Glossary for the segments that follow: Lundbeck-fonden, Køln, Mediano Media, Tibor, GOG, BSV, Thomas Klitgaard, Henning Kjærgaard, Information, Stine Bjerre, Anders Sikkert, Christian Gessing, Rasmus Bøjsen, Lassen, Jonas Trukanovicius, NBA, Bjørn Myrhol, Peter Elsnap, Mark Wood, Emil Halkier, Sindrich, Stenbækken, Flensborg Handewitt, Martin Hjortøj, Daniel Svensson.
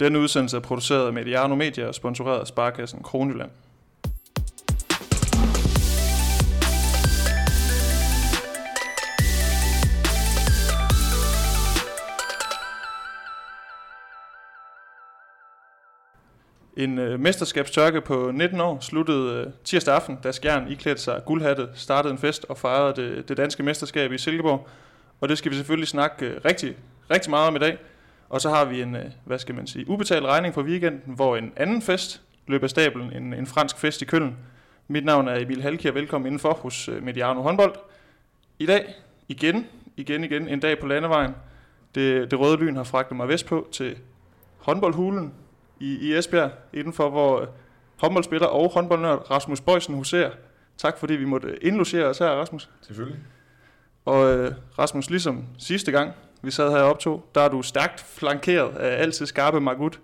Denne udsendelse er produceret af Mediano Media og sponsoreret af Sparekassen Kronjylland. En mesterskabstørke på 19 år sluttede tirsdag aften, da Skjern iklædte sig guldhattet, startede en fest og fejrede det danske mesterskab i Silkeborg. Og det skal vi selvfølgelig snakke rigtig meget om i dag. Og så har vi en, ubetalt regning fra weekenden, hvor en anden fest løb af stablen, en fransk fest i Køln. Mit navn er Emil Halkier, velkommen indenfor hos Mediano Håndbold. I dag, igen, en dag på landevejen. Det røde lyn har fragtet mig vestpå til håndboldhulen i Esbjerg, indenfor hvor håndboldspiller og håndboldnørd Rasmus Bøjsen huserer. Tak fordi vi måtte indlogere os her, Rasmus. Selvfølgelig. Og Rasmus, ligesom sidste gang vi sad her og optog, der er du stærkt flankeret af altid skarpe Margut.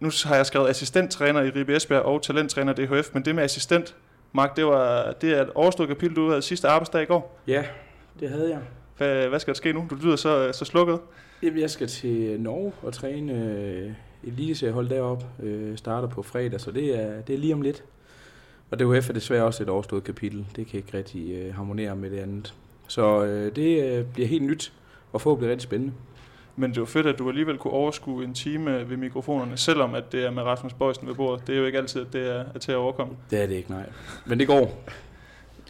Nu har jeg skrevet assistenttræner i RIB Esbjerg og talenttræner DHF, men det med assistent, Mark, det er et overstået kapitel, du havde sidste arbejdsdag i går. Ja, det havde jeg. Hvad skal der ske nu? Du lyder så slukket. Jamen, jeg skal til Norge og træne eliteseriehold deroppe. Starter på fredag, så det er lige om lidt. Og DHF er desværre også et overstået kapitel. Det kan ikke rigtig harmonere med det andet. Så det bliver helt nyt. Og forhåbentlig rigtig spændende. Men det var fedt, at du alligevel kunne overskue en time ved mikrofonerne, selvom at det er med Rasmus Bøjsen ved bordet. Det er jo ikke altid, at det er til at overkomme. Det er det ikke, nej. Men det går.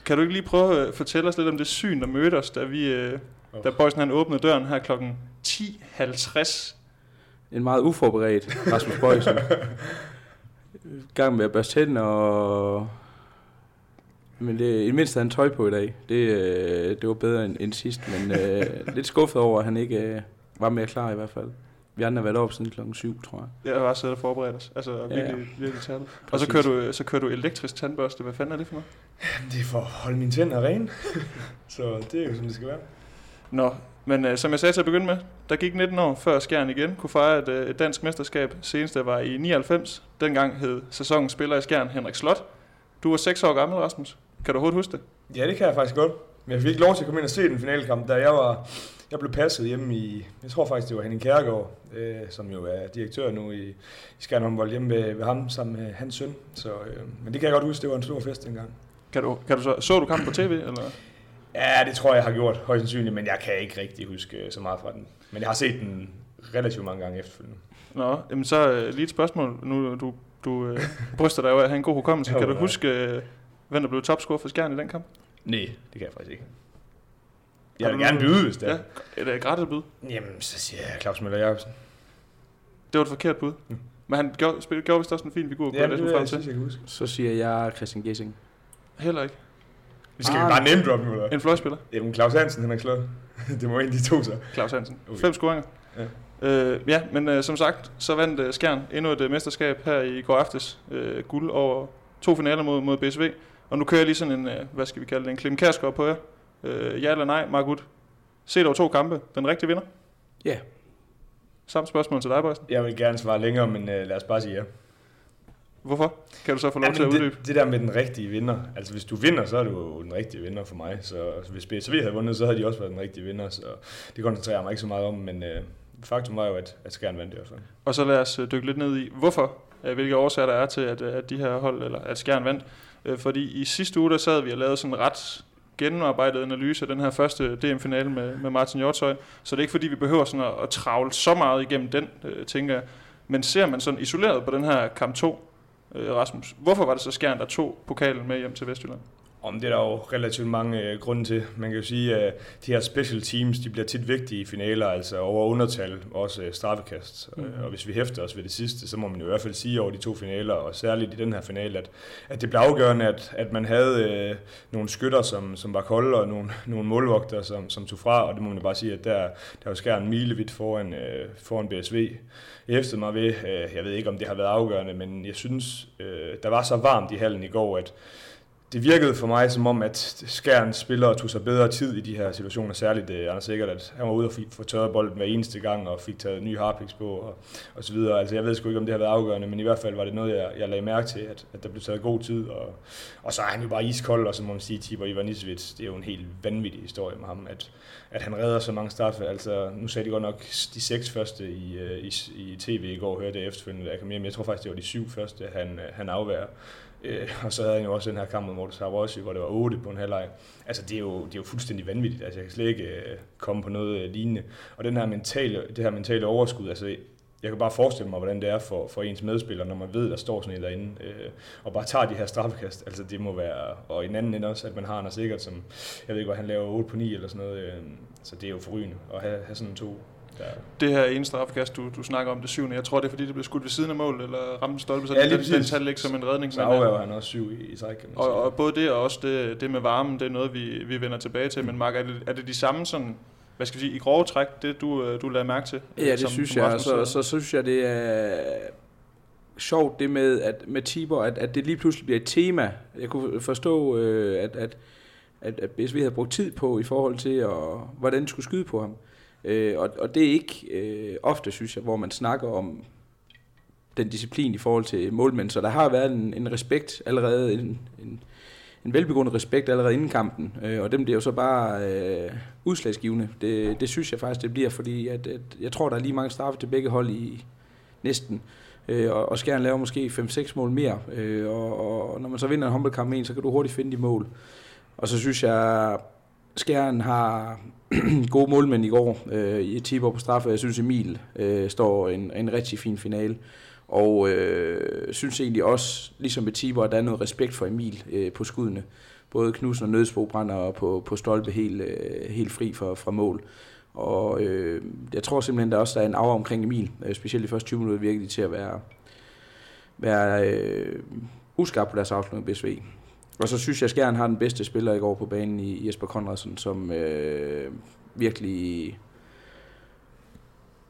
Kan du ikke lige prøve at fortælle os lidt om det syn, der mødte os, da Bøjsen han åbnede døren her kl. 10.50? En meget uforberedt Rasmus Bøjsen. Gang med at børste tænder og... Men i det mindste havde han tøj på i dag. Det var bedre end sidst, men lidt skuffet over, at han ikke var mere klar i hvert fald. Vi andre har været op siden klokken 7, tror jeg. Ja, jeg var også siddet og forberedt os. Altså virkelig tærligt. Og så kører du elektrisk tandbørste. Hvad fanden er det for noget? Det er for at holde mine tænder rene. Så det er jo, som det skal være. Nå, men som jeg sagde til at begynde med, der gik 19 år før Skjern igen kunne fejre et dansk mesterskab. Seneste var i 99. Dengang hed sæsonens spiller i Skjern Henrik Slot. Du var 6 år gammel, Rasmus. Kan du overhovedet huske det? Ja, det kan jeg faktisk godt. Men jeg fik ikke lov til at komme ind og se den finalkamp, da jeg blev passet hjemme i... Jeg tror faktisk, det var Henning Kjærgaard, som jo er direktør nu i Skjern Håndbold, hjemme ved ham sammen med hans søn. Så, men det kan jeg godt huske, det var en stor fest dengang. Så du kampen på tv, eller? Ja, det tror jeg har gjort, højst sandsynligt, men jeg kan ikke rigtig huske så meget fra den. Men jeg har set den relativt mange gange efterfølgende. Nå, jamen så lige et spørgsmål. Nu, du bryster dig jo af at have en god hukommelse. Kan du huske... Hvem der blev topscorer for Skjern i den kamp? Nej, det kan jeg faktisk ikke. Jeg vil gerne byde, hvis det er. Ja, det er gratis at byde. Jamen, så siger jeg Claus Møller Jacobsen. Det var et forkert bud. Mm. Men han gjorde vist også en fin figur. Ja, det jeg kan huske. Så siger jeg Christian Gessing. Heller ikke. Vi skal jo bare name-droppe nu, eller? En fløjspiller. Jamen, Claus Hansen, han er klart. Det må en af de to, så. Claus Hansen. Okay. 5 scoringer. Ja. Som sagt, så vandt Skjern endnu et mesterskab her i går aftes. Guld over 2 finaler mod BSV. Og nu kører jeg lige sådan en, en Clem Kjærsgaard på jer. Ja eller nej, Mark Wood. Set over 2 kampe, den rigtige vinder? Ja. Yeah. Samme spørgsmål til dig, Bøjsen. Jeg vil gerne svare længere, men lad os bare sige ja. Hvorfor? Kan du så få lov til at uddybe? Det der med den rigtige vinder. Altså hvis du vinder, så er du jo den rigtige vinder for mig. Så hvis BSV havde vundet, så havde de også været den rigtige vinder. Så det koncentrerer jeg mig ikke så meget om, men faktum var jo, at Skjern vandt det også. Og så lad os dykke lidt ned i, hvorfor? Hvilke årsager der er til, at de her hold, eller at Skjern vandt. Fordi i sidste uge, der sad vi og lavede sådan en ret gennemarbejdet analyse af den her første DM-finale med Martin Hjortøj. Så det er ikke fordi, vi behøver sådan at travle så meget igennem den, tænker jeg. Men ser man sådan isoleret på den her kamp 2, Rasmus, hvorfor var det så Skjern, der tog pokalen med hjem til Vestjylland? Det er der jo relativt mange grunde til. Man kan jo sige, at de her special teams, de bliver tit vigtige i finaler, altså over undertal, også straffekast. Mm-hmm. Og hvis vi hæfter os ved det sidste, så må man jo i hvert fald sige over de 2 finaler, og særligt i den her finale, at det blev afgørende, at man havde nogle skytter, som var kolde, og nogle målvogter, som tog fra, og det må man jo bare sige, at der var Skjern milevidt foran BSV. Jeg hæftede mig ved, jeg ved ikke, om det har været afgørende, men jeg synes, der var så varmt i hallen i går, at det virkede for mig som om, at Skjerns spillere tog sig bedre tid i de her situationer, særligt Anders Sikkert, at han var ude og få tørret bolden hver eneste gang, og fik taget nye harpiks på, og så videre. Altså, jeg ved sgu ikke, om det har været afgørende, men i hvert fald var det noget, jeg lagde mærke til, at der blev taget god tid, og så er han jo bare iskold, og som man siger, Tibor Ivanišević, det er jo en helt vanvittig historie med ham, at han redder så mange straffe. Altså, nu sagde de godt nok de 6 første i tv i går, hørte jeg efterfølgende, men jeg tror faktisk, det var de 7 første, han afværger. Og så havde han jo også den her kamp mod Morten, hvor det var 8 på en halvleg. Altså det er jo fuldstændig vanvittigt. Altså jeg kan slet ikke komme på noget lignende. Og det her mentale overskud, altså jeg kan bare forestille mig, hvordan det er for ens medspiller, når man ved, der står sådan en derinde, og bare tager de her straffekast. Altså det må være, og i den anden ende også, at man har Anders Sikkert, som, jeg ved ikke, hvor han laver 8 på 9 eller sådan noget. Så det er jo forrygende at have sådan to. Ja. Det her ene straffekast, du snakker om, det 7. Jeg tror, det er fordi, det blev skudt ved siden af mål, eller ramte stolpe, så ja, den talte ikke som en redning. Så afværger han også 7 i træk. Og både det og også det med varmen, det er noget, vi vender tilbage til. Men Mark, er det de samme sådan, hvad skal vi sige, i grove træk, det du lader mærke til? Ja, det som, synes som jeg. Og så synes jeg, det er sjovt det med Tibor, at det lige pludselig bliver et tema. Jeg kunne forstå, at BSV havde brugt tid på i forhold til, hvordan de skulle skyde på ham. Og det er ikke ofte, synes jeg, hvor man snakker om den disciplin i forhold til målmænd. Så der har været en respekt allerede, en velbegrundet respekt allerede inden kampen. Og den bliver jo så bare udslagsgivende. Det synes jeg faktisk, det bliver, fordi at jeg tror, der er lige mange straffe til begge hold i næsten. Og Skjern laver måske 5-6 mål mere. Og når man så vinder en håndboldkamp med en, så kan du hurtigt finde de mål. Og så synes jeg, Skjern har gode målmænd i går i Tibor på straffe. Jeg synes, Emil står en rigtig fin finale. Og synes egentlig også, ligesom med Tibor, at der er noget respekt for Emil på skuddene. Både Knudsen og Nødsbo brænder på stolpe helt fri fra mål. Og jeg tror simpelthen, der er en aura omkring Emil. Specielt de første 20 minutter virker de til at være uskarp på deres afslutning med BSV. Og så synes jeg, at Skjern har den bedste spiller i går på banen i Jesper Konradsen, som virkelig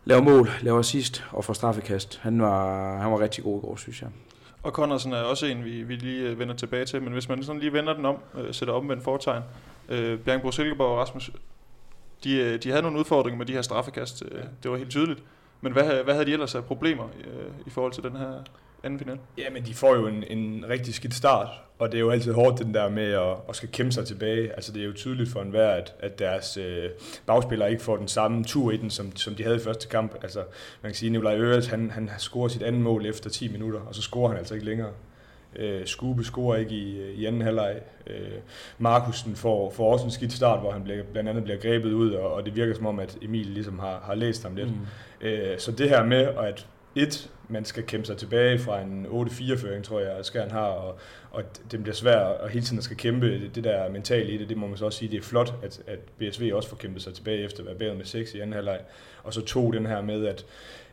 laver mål, laver assist og får straffekast. Han var rigtig god i går, synes jeg. Og Konradsen er også en, vi lige vender tilbage til, men hvis man sådan lige vender den om, sætter omvendt fortegn. Bjergbro, Silkeborg og Rasmus, de havde nogle udfordringer med de her straffekast, ja. Det var helt tydeligt. Men hvad havde de ellers af problemer i forhold til den her anden finale? Jamen, de får jo en rigtig skidt start, og det er jo altid hårdt, den der med at skal kæmpe sig tilbage. Altså, det er jo tydeligt for enhver, at deres bagspillere ikke får den samme tur i den, som de havde i første kamp. Altså, man kan sige, at Nøvla Øres, han scorer sit andet mål efter 10 minutter, og så scorer han altså ikke længere. Skube scorer ikke i anden halvleg. Markusen får også en skidt start, hvor han blandt andet bliver grebet ud, og det virker som om, at Emil ligesom har læst ham lidt. Så det her med, at man skal kæmpe sig tilbage fra en 8-4-føring, tror jeg, Skjern har, og det bliver svært, og hele tiden skal kæmpe det der mentale i det. Det må man så også sige, det er flot, at BSV også får kæmpet sig tilbage efter at være bagud med 6 i anden halvleg. Og så tog den her med,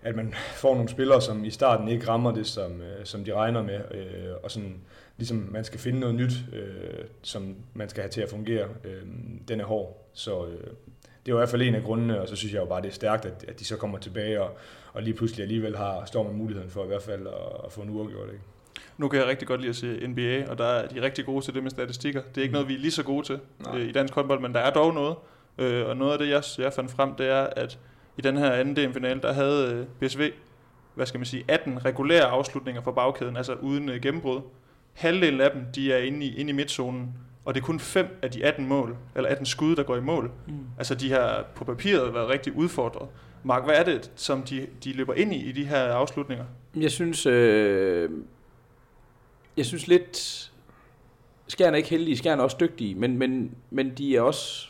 at man får nogle spillere, som i starten ikke rammer det, som de regner med, og sådan, ligesom man skal finde noget nyt, som man skal have til at fungere. Den er hård, så det var i hvert fald en af grundene, og så synes jeg jo bare, det er stærkt, at de så kommer tilbage, og lige pludselig alligevel står med muligheden for i hvert fald at få en uafgjort, ikke? Nu kan jeg rigtig godt lide at se NBA, og der er de rigtig gode til det med statistikker. Det er ikke noget, vi er lige så gode til i dansk håndbold, men der er dog noget. Og noget af det, jeg fandt frem, det er, at i den her anden DM-finale, der havde BSV, 18 regulære afslutninger fra bagkæden, altså uden gennembrud. Halvdelen af dem, de er inde i midtzonen. Og det er kun 5 af de 18 mål, eller 18 skud, der går i mål. Altså, de har på papiret været rigtig udfordret. Mark, hvad er det, som de løber ind i de her afslutninger? Jeg synes lidt, Skjern er ikke heldige, Skjern er også dygtige, men de er også,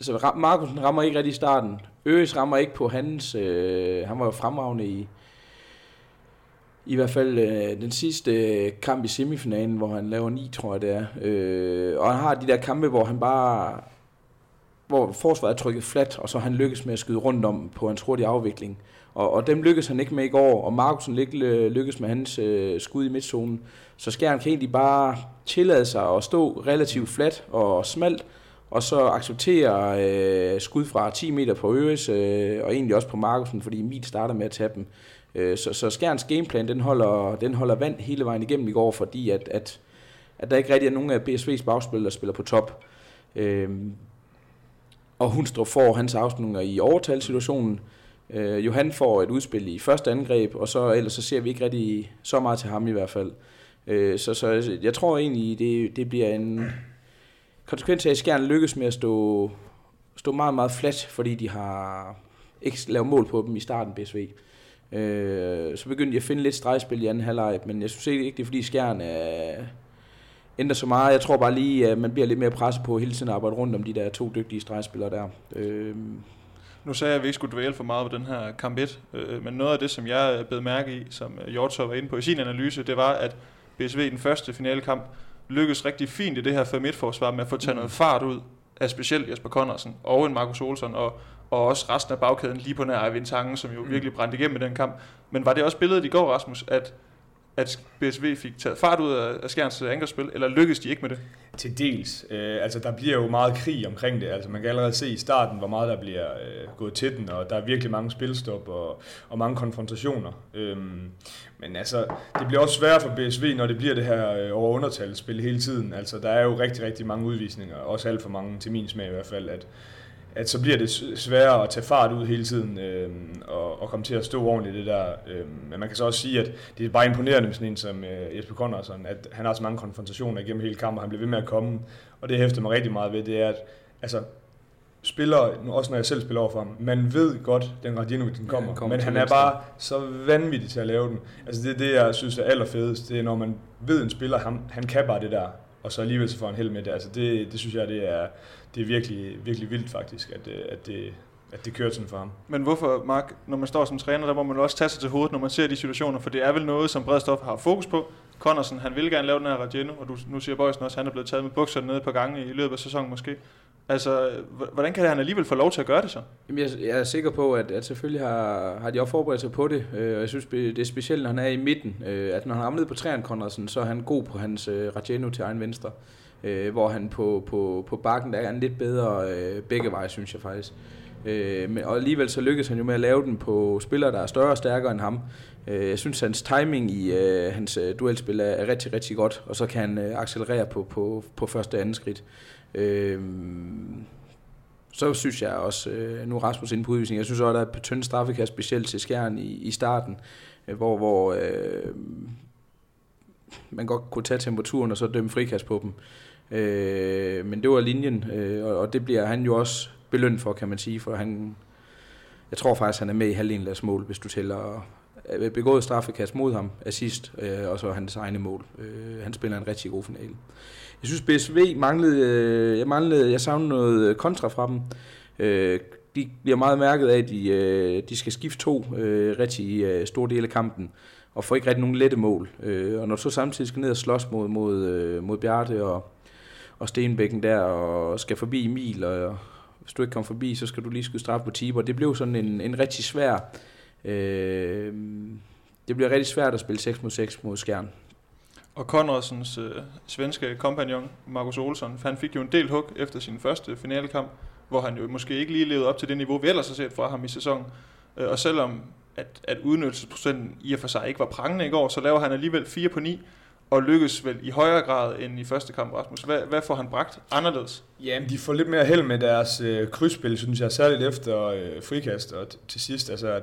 altså Markusen rammer ikke rigtig i starten. Øres rammer ikke på hans, han var jo fremragende i hvert fald den sidste kamp i semifinalen, hvor han laver 9, tror jeg det er. Og han har de der kampe, hvor han bare, hvor forsvaret er trykket fladt, og så han lykkes med at skyde rundt om på hans hurtige afvikling. Og dem lykkes han ikke med i går, og Markusen lykkes med hans skud i midtzonen. Så Skjern kan egentlig bare tillade sig at stå relativt fladt og smalt, og så acceptere skud fra 10 meter på Øres, og egentlig også på Markusen, fordi Emil starter med at tabe dem. Så Skjerns gameplan, den holder vand hele vejen igennem i går, fordi at at der ikke rigtig er nogen af BSV's bagspillere, der spiller på top. Og Hundstrup får hans afslutninger i overtalssituationen. Johan får et udspil i første angreb, og så ellers så ser vi ikke rigtig så meget til ham i hvert fald. Så jeg tror egentlig, det bliver en konsekvens af, at Skjern lykkes med at stå meget, meget flat, fordi de har ikke lavet mål på dem i starten, BSV. Så begyndte jeg at finde lidt stregspil i anden halvleg, men jeg synes ikke, det er fordi Skjern ændrer så meget. Jeg tror bare lige, at man bliver lidt mere presset på hele tiden at arbejde rundt om de der to dygtige stregspillere der. Nu sagde jeg, at vi ikke skulle dvæle for meget ved den her kamp 1, men noget af det, som jeg bed mærke i, som Hjortøj var inde på i sin analyse, det var, at BSV i den første finalekamp lykkedes rigtig fint i det her 5-1-forsvar med at få taget noget fart ud af specielt Jesper Konradsen og en Markus Olsson og også resten af bagkæden lige på nær Eivind Tangen, som jo virkelig brændte igennem i den kamp. Men var det også billedet i går, Rasmus, at BSV fik taget fart ud af Skjerns angrebsspil, eller lykkedes de ikke med det? Til dels. Altså der bliver jo meget krig omkring det. Altså man kan allerede se i starten, hvor meget der bliver gået til den, og der er virkelig mange spilstop og mange konfrontationer. Men altså, det bliver også svært for BSV, når det bliver det her over-undertalsspil hele tiden. Altså der er jo rigtig, rigtig mange udvisninger, også alt for mange til min smag i hvert fald, at så bliver det sværere at tage fart ud hele tiden og komme til at stå ordentligt det der. Men man kan så også sige, at det er bare imponerende med sådan en som Jesper Konradsen, at han har så mange konfrontationer igennem hele kampen, og han bliver ved med at komme. Og det hæfter mig rigtig meget ved, det er, at altså, spillere, også når jeg selv spiller over for ham, man ved godt, den Radinovic, den kommer, men han er bare så vanvittig til at lave den. Altså det er det, jeg synes er allerfedest, det er, når man ved en spiller, han kan bare det der. Og så alligevel så får han held med det. Altså det synes jeg, det er virkelig, virkelig vildt faktisk, at det kører sådan for ham. Men hvorfor, Mark, når man står som træner, der må man også tage sig til hovedet, når man ser de situationer, for det er vel noget, som Bredstof har fokus på. Konradsen, han vil gerne lave den her Radjeno, og nu siger Bøjsen også, han er blevet taget med bukserne nede et par gange i løbet af sæsonen måske. Altså, hvordan kan han alligevel få lov til at gøre det så? Jamen, jeg er sikker på, at selvfølgelig har de også forberedt sig på det, og jeg synes, det er specielt, når han er i midten, at når han rammer ned på træerne, Konradsen, så er han god på hans Radjeno til egen venstre, hvor han på bakken, der er han lidt bedre begge veje, synes jeg faktisk. Og alligevel så lykkedes han jo med at lave den på spillere, der er større og stærkere end ham. Jeg synes, hans timing i hans duelspil er rigtig, rigtig godt, og så kan han accelerere på første og anden skridt. Så synes jeg også, nu Rasmus inde på udvisning, jeg synes også, at der er et tynde straffekast specielt til Skjern i starten, hvor man godt kunne tage temperaturen og så dømme frikast på dem. Men det var linjen, og det bliver han jo også belønnet for, kan man sige, for han, jeg tror faktisk, han er med i halvdelen af mål, hvis du tæller begået straffekast mod ham, assist, og så hans egne mål. Han spiller en rigtig god finale. Jeg synes, BSV manglede, jeg savner noget kontra fra dem. De bliver meget mærket af, at de skal skifte to rigtig store dele af kampen, og får ikke rigtig nogen lette mål. Og når du så samtidig skal ned og slås mod Bjarthe og Stenbækken der, og skal forbi Emil, og hvis du ikke kommer forbi, så skal du lige skyde straffe på Tibor. Det blev sådan en rigtig svær... det bliver rigtig svært at spille 6 mod 6 mod Skjern. Og Konradsens svenske kompagnon Markus Olsson, han fik jo en del hug efter sin første finalekamp, hvor han jo måske ikke lige levede op til det niveau, vi ellers har set fra ham i sæsonen. Og selvom at udnyttelsesprocenten i og for sig ikke var prangende i går, så laver han alligevel 4 på 9, og lykkes vel i højere grad end i første kamp, Rasmus. Hvad får han bragt anderledes? Jamen, de får lidt mere held med deres krydsspil, synes jeg, særligt efter frikast og til sidst. Altså,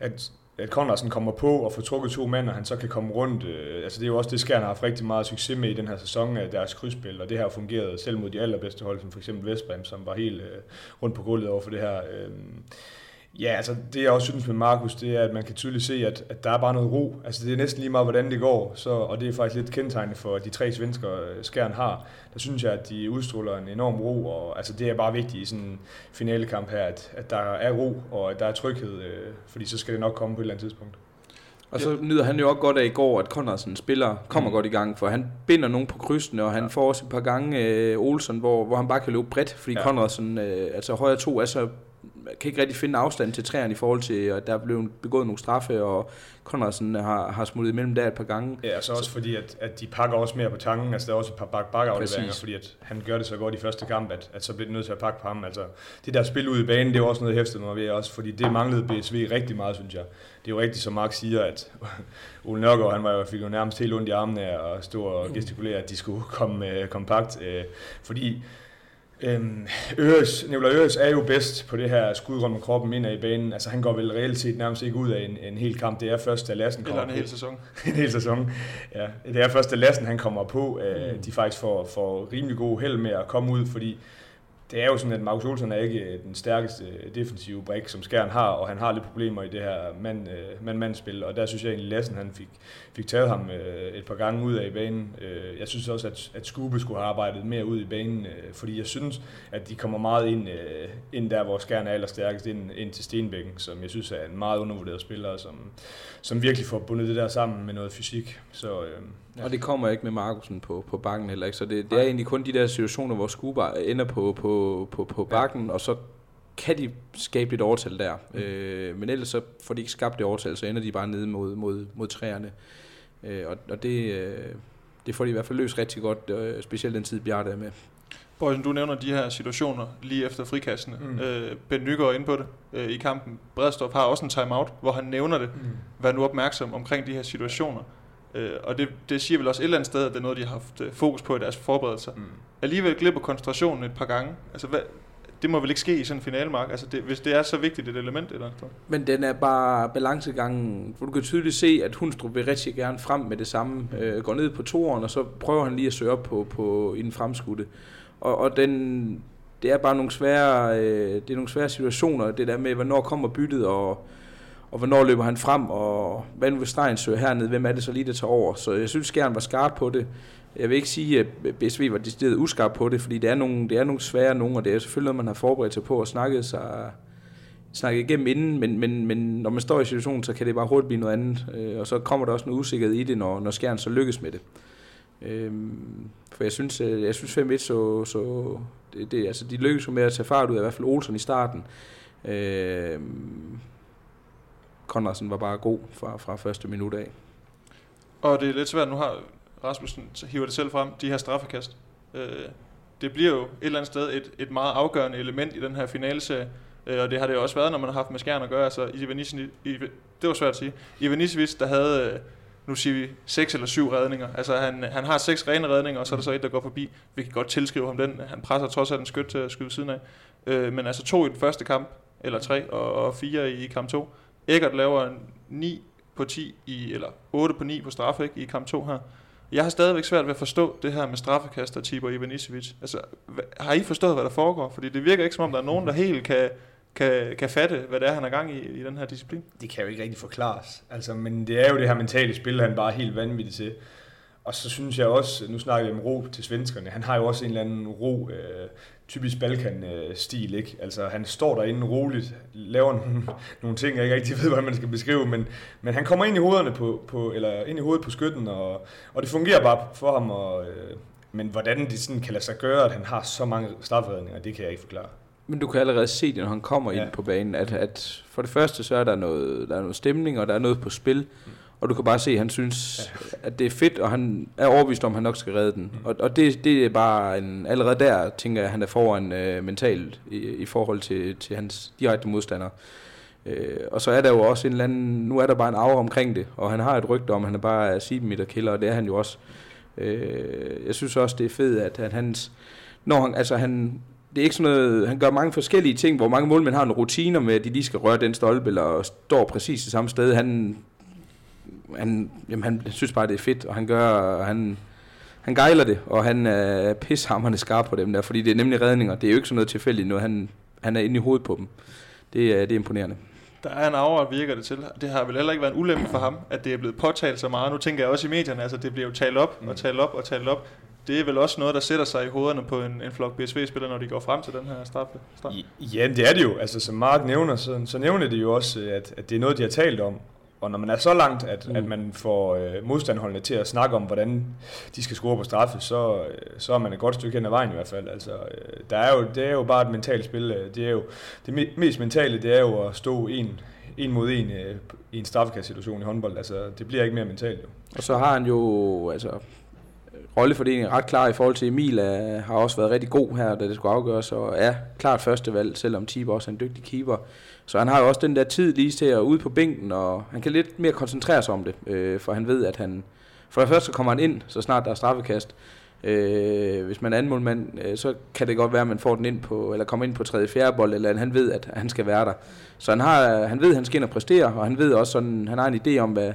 at Konradsen kommer på og får trukket 2 mænd, og han så kan komme rundt. Altså, det er jo også det, Skjern har haft rigtig meget succes med i den her sæson af deres krydsspil, og det har fungeret selv mod de allerbedste hold, som for eksempel Vestbrem, som var helt rundt på gulvet over for det her. Ja, altså det jeg også synes med Markus, det er, at man kan tydeligt se, at der er bare noget ro. Altså det er næsten lige meget, hvordan det går, og det er faktisk lidt kendetegnende for de 3 svensker, Skjern har. Der synes jeg, at de udstråler en enorm ro, og altså det er bare vigtigt i sådan en finalekamp her, at der er ro, og at der er tryghed, fordi så skal det nok komme på et eller andet tidspunkt. Og så nyder han jo også godt af i går, at Konradsen spiller kommer godt i gang, for han binder nogen på krydsene, og han får også et par gange Olsson, hvor han bare kan løbe bredt, fordi Konradsen, altså højre 2 er så kan ikke rigtig finde afstand til træerne i forhold til, at der blev begået nogle straffe, og Konradsen har smuttet imellem der et par gange. Ja, og så også fordi, at de pakker også mere på tanken. Altså, der er også et par bakkeafleveringer, fordi at han gør det så godt i første kamp, at så bliver det nødt til at pakke på ham. Altså, det der spil ud i banen, det er også noget hæftet noget ved også, fordi det manglede BSV rigtig meget, synes jeg. Det er jo rigtigt, som Mark siger, at Ole Nørgaard, han fik jo nærmest helt ondt i armene og stod og gestikulere, at de skulle komme kompakt, fordi Nøvla Øres er jo bedst på det her skudrum med kroppen ind i banen. Altså han går vel reelt set nærmest ikke ud af en hel kamp. Det er først, da Lassen kommer på. Eller en hel sæson. En hel sæson, ja. Det er først, da Lassen han kommer på. De faktisk får rimelig god held med at komme ud, fordi det er jo sådan, at Markus Olsson er ikke den stærkeste defensive brik, som Skjern har, og han har lidt problemer i det her mand-mandspil, og der synes jeg egentlig, Lassen han fik taget ham et par gange ud af i banen. Jeg synes også, at Skube skulle have arbejdet mere ud i banen, fordi jeg synes, at de kommer meget ind der, hvor Skjern er allerstærkest, ind til Stenbækken, som jeg synes er en meget undervurderet spiller, som virkelig får bundet det der sammen med noget fysik. Så, ja. Og det kommer ikke med Markusen på bakken heller ikke, så det er egentlig kun de der situationer, hvor Skube ender på bakken, og så kan de skabe lidt overtal der. Men ellers så får de ikke skabt det overtal, så ender de bare nede mod træerne. Og det får de i hvert fald løst rigtig godt, specielt den tid, Bjarthe er med. Bøjsen, du nævner de her situationer lige efter frikastene. Ben Nygaard inde på det i kampen. Bredstrup har også en timeout, hvor han nævner det. Vær nu opmærksom omkring de her situationer. Og det siger vel også et eller andet sted, at det er noget, de har haft fokus på i deres forberedelser. Alligevel glipper koncentrationen et par gange. Altså, det må vel ikke ske i sådan en finalemark, altså hvis det er så vigtigt et element? Eller? Men den er bare balancegangen, hvor du kan tydeligt se, at Hundstrup vil rigtig gerne frem med det samme. Går ned på toeren, og så prøver han lige at søge op på i den fremskudte. Og det er bare nogle svære, det er nogle svære situationer, det der med, hvornår kommer byttet, og hvornår løber han frem, og hvad nu vil stregen søge hernede, hvem er det så lige, der tager over? Så jeg synes, Skjern var skarp på det. Jeg vil ikke sige, at BSV var decideret uskarp på det, fordi det er nogle svære nogen, og det er selvfølgelig noget, man har forberedt sig på og snakket igennem inden, men når man står i situationen, så kan det bare hurtigt blive noget andet, og så kommer der også noget usikkerhed i det, når Skjern så lykkes med det. For jeg synes 5-1, så det, altså, de lykkes jo med at tage fart ud af i hvert fald Olsson i starten. Konradsen var bare god fra første minut af. Og det er lidt svært, nu har Rasmussen hiver det selv frem, de her straffekast. Det bliver jo et eller andet sted et meget afgørende element i den her finaleserie, og det har det jo også været, når man har haft med Skjern at gøre. Altså, det var svært at sige. Ivanišević, der havde, nu siger vi, 6 eller 7 redninger. Altså, han har 6 rene redninger, og så er der så et, der går forbi. Vi kan godt tilskrive ham den. Han presser trods alt en skyt til at skyde siden af. Men altså 2 i den første kamp, eller 3, og 4 i kamp 2. Eggert laver 9 på 10 eller 8 på 9 på straffe, ikke, i kamp 2 her. Jeg har stadigvæk svært ved at forstå det her med straffekast og Tibor Ivanišević. Altså, har I forstået, hvad der foregår? Fordi det virker ikke, som om der er nogen, der helt kan fatte, hvad det er, han har gang i den her disciplin. Det kan jo ikke rigtig forklares. Altså, men det er jo det her mentale spil, han bare er helt vanvittig til. Og så synes jeg også, nu snakker vi om ro til svenskerne, han har jo også en eller anden ro, typisk Balkan-stil, ikke? Altså, han står derinde roligt, laver nogle ting, jeg ikke rigtig ved, hvad man skal beskrive, men han kommer ind i hovederne eller ind i hovedet på skytten, og det fungerer bare for ham, men hvordan det sådan kan lade sig gøre, at han har så mange strafredninger, det kan jeg ikke forklare. Men du kan allerede se det, når han kommer ind på banen, at for det første, så er der er noget stemning, og der er noget på spil, og du kan bare se, at han synes, at det er fedt, og han er overbevist om, at han nok skal redde den. Og det er bare allerede der, tænker jeg, at han er foran mentalt i forhold til hans direkte modstandere. Og så er der jo også en eller anden, nu er der bare en aura omkring det, og han har et rygte om, at han er bare 7 meter killer, og det er han jo også. Jeg synes også, det er fedt, at hans, når han, altså han, det er ikke sådan noget, han gør mange forskellige ting, hvor mange målmænd har en rutiner med, at de lige skal røre den stolpe, eller står præcis det samme sted. Han synes bare, det er fedt, og han gejler det, og han er pishamrende skarp på dem der, fordi det er nemlig redninger. Det er jo ikke sådan noget tilfældigt noget, han er inde i hovedet på dem. Det er imponerende. Der er en aura, virker det til. Det har vel heller ikke været en ulempe for ham, at det er blevet påtalt så meget. Nu tænker jeg også i medierne, altså det bliver jo talt op og talt op og talt op. Det er vel også noget, der sætter sig i hovederne på en flok BSV-spillere, når de går frem til den her straf. Ja, det er det jo. Altså, som Mark nævner, så nævner det jo også, at det er noget, de har talt om. Og når man er så langt, at man får modstandholdene til at snakke om, hvordan de skal score på straffe, så er man et godt stykke hen ad vejen i hvert fald. Altså, det er jo bare et mentalt spil. Det mest mentale, det er jo at stå en mod en i en straffekast-situation i håndbold. Altså, det bliver ikke mere mentalt jo. Og så har han jo... altså rollefordelingen er ret klar i forhold til Emil, har også været rigtig god her, da det skulle afgøres, og er klart førstevalg, selvom Tibor også er en dygtig keeper. Så han har jo også den der tid lige til at ude på bænken, og han kan lidt mere koncentrere sig om det, for han ved, at han... For det første så kommer han ind, så snart der er straffekast. Hvis man er anden målmand, så kan det godt være, at man får den ind på, eller kommer ind på 3.-4. bold, eller han ved, at han skal være der. Så han ved, at han skal ind og præstere, og han ved også sådan, han har en idé om, hvad...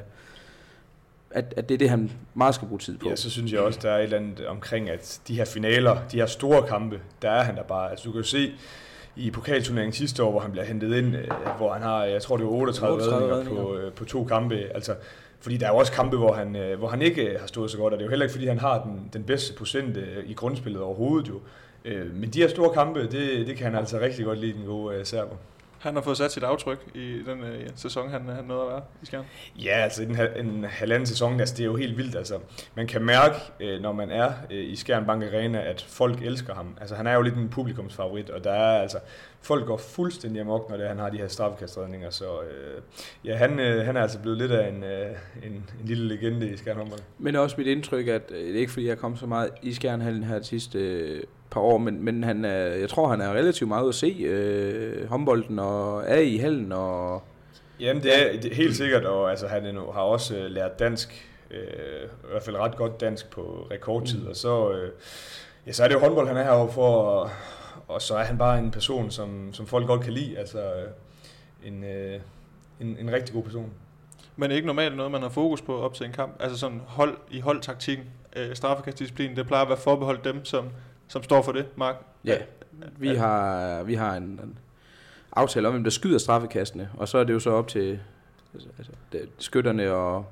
At det er det, han meget skal bruge tid på. Ja, så synes jeg også, der er et eller andet omkring, at de her finaler, de her store kampe, der er han der bare. Altså, du kan jo se i pokalturneringen sidste år, hvor han bliver hentet ind, hvor han har, jeg tror det var 38 redninger på 2 kampe. Altså, fordi der er jo også kampe, hvor han ikke har stået så godt, og det er jo heller ikke, fordi han har den bedste procent i grundspillet overhovedet jo. Men de her store kampe, det kan han altså rigtig godt lide, den gode serber. Han har fået sat sit aftryk i den sæson, han nåede at være i Skjern. Ja, altså en halvanden sæson, altså, det er jo helt vildt. Altså. Man kan mærke, når man er i Skjern Bank Arena, at folk elsker ham. Altså, han er jo lidt en publikumsfavorit, og der er altså... Folk går fuldstændig amok, når han har de her straffekastredninger, så han er altså blevet lidt af en lille legende i Skjern håndbold. Men også mit indtryk, at det er ikke fordi, jeg kom så meget i Skjernhallen her de sidste par år, men han er, jeg tror, han er relativt meget at se håndbolden og er i hallen. Og... Jamen, det er helt sikkert, og altså, han har også lært dansk, i hvert fald ret godt dansk på rekordtid, og så er det jo håndbold, han er heroppe for... Og så er han bare en person, som folk godt kan lide, altså en rigtig god person. Men ikke normalt noget, man har fokus på op til en kamp, altså sådan holdtaktikken, straffekastdisciplinen, det plejer at være forbeholdt dem, som står for det, Mark? Ja, vi har en aftale om, hvem der skyder straffekastene, og så er det jo så op til altså, skytterne og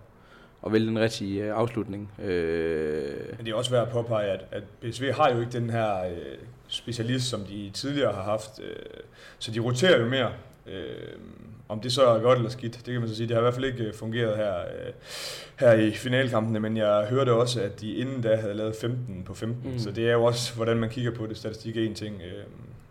vælge den rigtige afslutning. Men det er også værd at påpege, at BSV har jo ikke den her... specialist, som de tidligere har haft. Så de roterer jo mere. Om det så er godt eller skidt, det kan man så sige. Det har i hvert fald ikke fungeret her i finalkampene, men jeg hørte også, at de inden da havde lavet 15 på 15. Så det er jo også, hvordan man kigger på det. Statistik er en ting.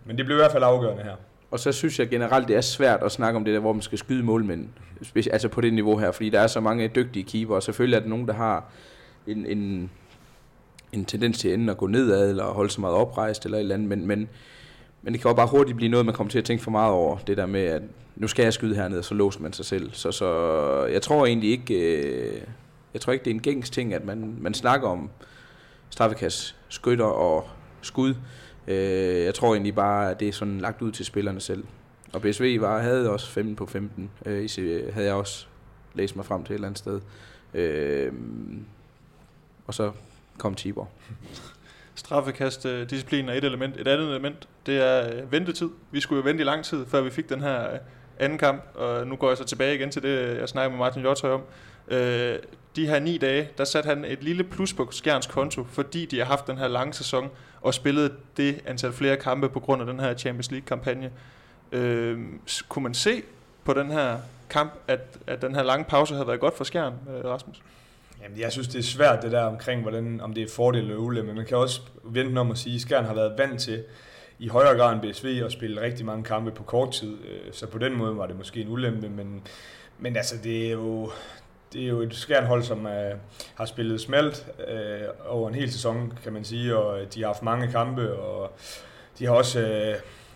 Men det blev i hvert fald afgørende her. Og så synes jeg generelt, det er svært at snakke om det der, hvor man skal skyde målmænd. Altså på det niveau her, fordi der er så mange dygtige keeper, og selvfølgelig er der nogen, der har en tendens til enten at gå nedad, eller holde så meget oprejst, eller et eller andet, men det kan jo bare hurtigt blive noget, man kommer til at tænke for meget over, det der med, at nu skal jeg skyde hernede, og så låser man sig selv. Så jeg tror egentlig ikke, det er en gængs ting, at man snakker om straffekast, skytter og skud. Jeg tror egentlig bare, at det er sådan lagt ud til spillerne selv. Og BSV havde også 15 på 15, havde jeg også læst mig frem til et eller andet sted. Og så kom Tibor. Straffekastdisciplinen er et element. Et andet element, det er ventetid. Vi skulle jo vente i lang tid, før vi fik den her anden kamp, og nu går jeg så tilbage igen til det, jeg snakkede med Martin Hjortøj om. De her 9 dage, der satte han et lille plus på Skjerns konto, fordi de har haft den her lange sæson og spillet det antal flere kampe på grund af den her Champions League-kampagne. Kunne man se på den her kamp, at den her lange pause havde været godt for Skjern, Rasmus? Jamen, jeg synes, det er svært det der omkring, om det er fordel eller ulempe, men man kan også vente om at sige, at Skjern har været vant til i højere grad end BSV at spille rigtig mange kampe på kort tid, så på den måde var det måske en ulempe, men altså, det er jo et Skjern-hold, som har spillet smalt over en hel sæson, kan man sige, og de har haft mange kampe, og de har også...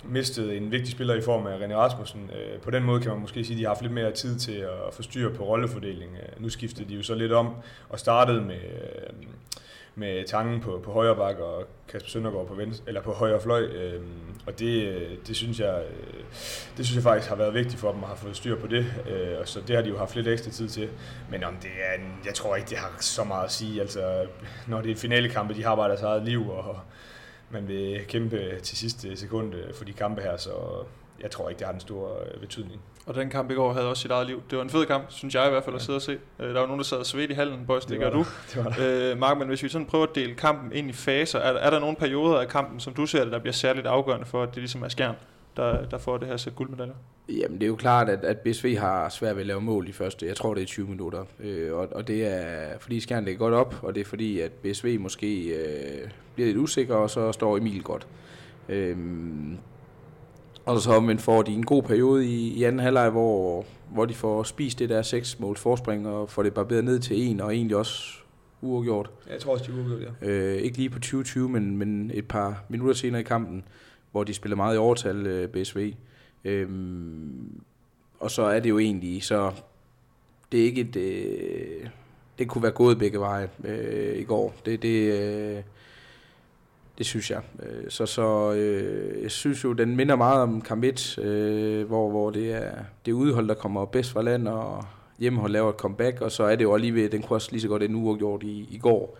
mistet en vigtig spiller i form af René Rasmussen. På den måde kan man måske sige, at de har haft lidt mere tid til at få styr på rollefordelingen. Nu skiftede de jo så lidt om og startede med Tangen på højre bak og Kasper Søndergaard på højre fløj. Og det synes jeg faktisk har været vigtigt for dem at have fået styr på det. Og så det har de jo haft lidt ekstra tid til. Men om det er jeg tror ikke, det har så meget at sige. Altså, når det er finalekampe, de har bare deres eget liv, og man vil kæmpe til sidste sekund for de kampe her, så jeg tror ikke, det har den store betydning. Og den kamp i går havde også sit eget liv. Det var en fed kamp, synes jeg i hvert fald, at sidde og se. Der var nogen, der sad og svedte i hallen, boys, det gør du. Mark, men hvis vi sådan prøver at dele kampen ind i faser, er der nogle perioder af kampen, som du ser det, der bliver særligt afgørende for, at det ligesom er Skjern, der får det her sæt guldmedaljer? Jamen det er jo klart, at BSV har svært ved at lave mål i første. Jeg tror det er 20 minutter, og det er fordi Skjern ligger godt op, og det er fordi at BSV måske bliver lidt usikker, og så står Emil godt. Og så omvendt får de en god periode i anden halvleg, hvor de får spist det der 6-måls forspring, og får det barberet ned til 1, og egentlig også uafgjort. Ja, jeg tror også, de er uafgjort, ja. Ikke lige på 20-20, men et par minutter senere i kampen, hvor de spiller meget i overtal, BSV. Og så er det jo egentlig, så det er ikke et... det kunne være gået begge veje i går. Det synes jeg. Så jeg synes jo, den minder meget om kamp 1, hvor det er udhold, der kommer bedst fra land, og hjemmehold laver et comeback, og så er det jo alligevel, den kunne også lige så godt en uafgjort i går.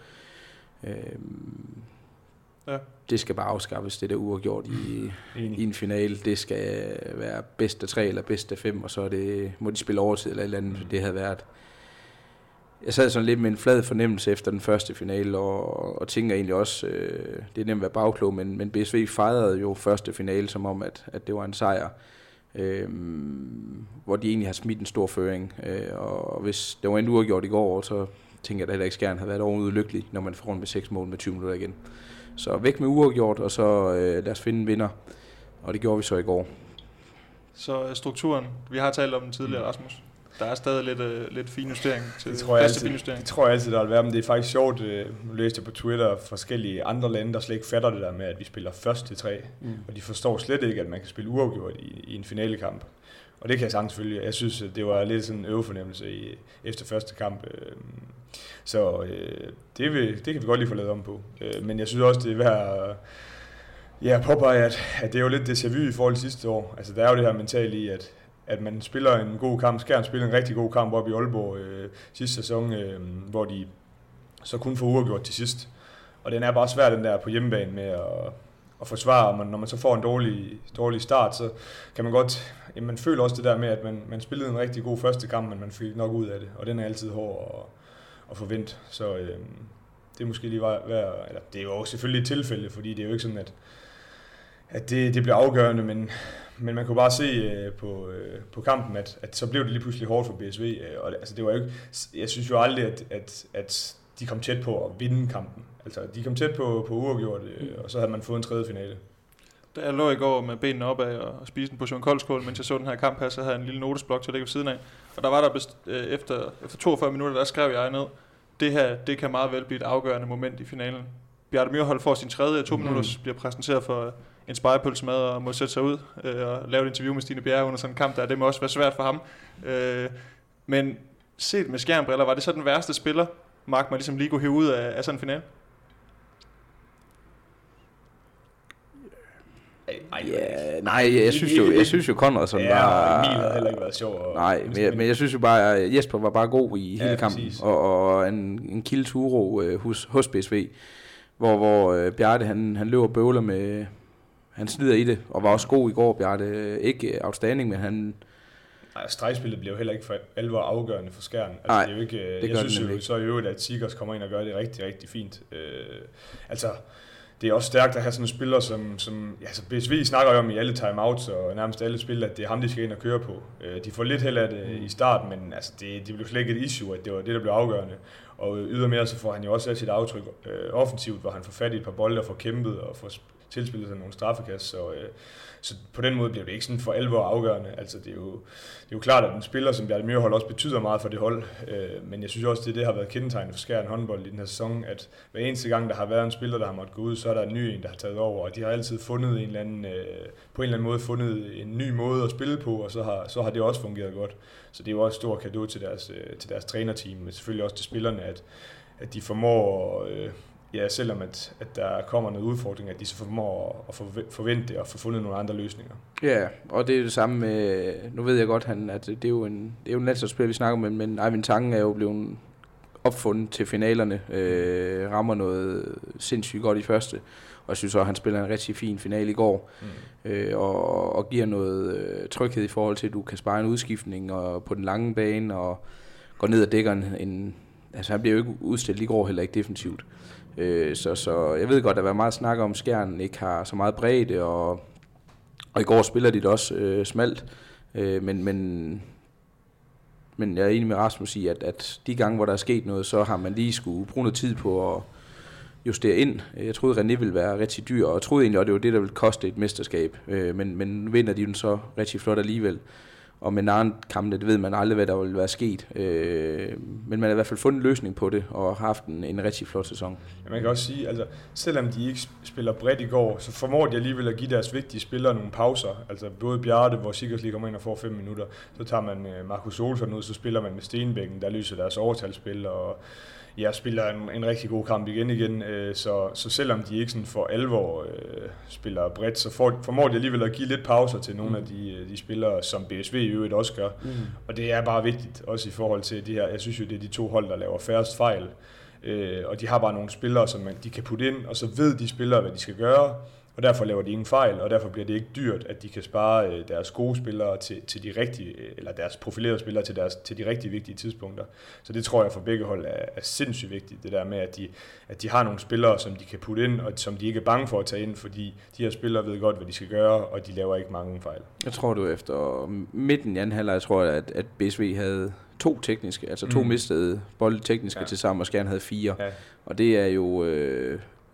Ja. Det skal bare afskaffes, det der uafgjort i en finale. Det skal være bedst af 3 eller bedst af 5, og så må de spille overtid eller et eller andet, for det havde været... Jeg sad sådan lidt med en flad fornemmelse efter den første finale, og tænker egentlig også, det er nemt at være bagklog, men BSV fejrede jo første finale, som om, at det var en sejr. Hvor de egentlig har smidt en stor føring, og hvis det var en uafgjort i går, så tænker jeg da heller ikke Skjern havde været overhovedet lykkelig, når man får rundt med 6 mål med 20 minutter igen. Så væk med uafgjort, og så lad os finde en vinder, og det gjorde vi så i går. Så strukturen, vi har talt om den tidligere, Rasmus, der er stadig lidt finjustering til bedste finjustering. Det tror jeg altid, der vil være, men det er faktisk sjovt, nu læste jeg på Twitter forskellige andre lande, der slet ikke fatter det der med, at vi spiller først til 3, og de forstår slet ikke, at man kan spille uafgjort i en finalekamp. Og det kan jeg sagtens følge. Jeg synes, det var lidt sådan en øvefornemmelse efter første kamp. Så det kan vi godt lige få lavet om på. Men jeg synes også, det er værd at påpege, at det er jo lidt déjà vu i forhold til sidste år. Altså der er jo det her mentalt i, at man spiller en god kamp. Skjern spiller en rigtig god kamp op i Aalborg sidste sæson, hvor de så kun får uafgjort til sidst. Og den er bare svær, den der på hjemmebane med at forsvare. Når man så får en dårlig start, så kan man godt... Jamen, man føler også det der med, at man spillede en rigtig god første kamp, men man fik nok ud af det. Og den er altid hård at forvente. Så det er måske lige værd... Eller, det er jo selvfølgelig et tilfælde, fordi det er jo ikke sådan, at det bliver afgørende, men man kunne bare se på kampen, at så blev det lige pludselig hårdt for BSV. Og altså, det var ikke, jeg synes jo aldrig, at de kom tæt på at vinde kampen. Altså, de kom tæt på uafgjort, og så havde man fået en tredje finale. Da jeg lå i går med benene opad og spiste en portion koldskål, mens jeg så den her kamp her, så havde jeg en lille notesblok til at ligge ved siden af. Og der var der efter 42 minutter, der skrev jeg ned, det her det kan meget vel blive et afgørende moment i finalen. Bjørn Myrhol får sin tredje 2 minutter, bliver præsenteret for en spejepølsemad og må sætte sig ud og lave et interview med Stine Bjerre under sådan en kamp, der det må også være svært for ham. Men set med skærmbriller, var det så den værste spiller, Mark, man ligesom lige kunne hæve ud af sådan en finale? Ja, nej, jeg synes jo Konradsen var... Emil havde heller ikke været sjov. Nej, men jeg synes jo bare, at Jesper var bare god i hele kampen, og en kilde til uro hos BSV, hvor Bjarthe han løber og bøvler med... Han slider i det, og var også god i går, Bjarthe. Ikke outstanding, men han... Nej, stregspillet bliver jo heller ikke for alvor afgørende for Skjern. Altså, nej, det er jo ikke, det gør jeg synes jo så i øvrigt, at Sikkers kommer ind og gør det rigtig, rigtig fint. Altså, det er også stærkt at have sådan nogle spillere, som altså BSV snakker jo om i alle timeouts og nærmest alle spil, at det er ham, de skal ind og køre på. De får lidt held af det i starten, men altså, det blev slet ikke et issue, at det var det, der blev afgørende. Og ydermere så får han jo også af sit aftryk offensivt, hvor han får fat i et par bolde og får kæmpet og får tilspillet sig nogle straffekast, så på den måde bliver det ikke sådan for alvor afgørende. Altså, det er jo klart, at en spiller som Bjarthe Myrhol også betyder meget for det hold, men jeg synes også, det har været kendetegnende for Skjern håndbold i den her sæson, at hver eneste gang, der har været en spiller, der har måttet gå ud, så er der en ny en, der har taget over, og de har altid fundet en eller anden, på en eller anden måde fundet en ny måde at spille på, og så har det også fungeret godt. Så det er jo også et stort cadeau til deres trænerteam, men selvfølgelig også til spillerne, at de formår... Ja, selvom at der kommer noget udfordring, at de så formår at forvente det og få fundet nogle andre løsninger. Ja, og det er det samme med, nu ved jeg godt, at det er jo en landsholdsspiller, vi snakker om, men Eivind Tangen er jo blevet opfundet til finalerne, rammer noget sindssygt godt i første, og jeg synes også, at han spiller en rigtig fin finale i går, og giver noget tryghed i forhold til, at du kan spare en udskiftning og på den lange bane, og går ned og dækker en altså han bliver jo ikke udstillet i går, heller ikke defensivt. Så jeg ved godt, der var meget snak om, Skjern ikke har så meget bredde, og Og i går spiller de det også smalt, men jeg er enig med Rasmus i, at de gange, hvor der er sket noget, så har man lige skulle bruge noget tid på at justere ind. Jeg troede, René ville være rigtig dyr, og jeg troede egentlig, at det var det, der ville koste et mesterskab. Men vinder de den så rigtig flot alligevel. Og med Narn-kampene, det ved man aldrig, hvad der ville være sket. Men man har i hvert fald fundet en løsning på det, og har haft en rigtig flot sæson. Ja, man kan også sige, altså selvom de ikke spiller bredt i går, så formår de alligevel at give deres vigtige spillere nogle pauser. Altså både Bjarte, hvor Sikkers lige kommer ind og får 5 minutter, så tager man Markus Olsson ud, så spiller man med Stenbækken, der løser deres overtalsspil, og jeg spiller en rigtig god kamp igen. Så selvom de ikke sådan for alvor spiller bredt, så formår de alligevel at give lidt pauser til nogle af de spillere, som BSV i øvrigt også gør. Mm. Og det er bare vigtigt, også i forhold til det her. Jeg synes jo, det er de to hold, der laver færrest fejl. Og de har bare nogle spillere, som de kan putte ind, og så ved de spillere, hvad de skal gøre. Og derfor laver de ingen fejl, og derfor bliver det ikke dyrt, at de kan spare deres gode spillere til de rigtige, eller deres profilerede spillere til de rigtige vigtige tidspunkter. Så det tror jeg for begge hold er sindssygt vigtigt, det der med, at de har nogle spillere, som de kan putte ind, og som de ikke er bange for at tage ind, fordi de her spillere ved godt, hvad de skal gøre, og de laver ikke mange fejl. Jeg tror du efter midten i anden halvleg, jeg tror, at BSV havde 2 tekniske, altså 2 mistede boldtekniske til sammen, og Skjern havde 4. Ja. Og det er jo...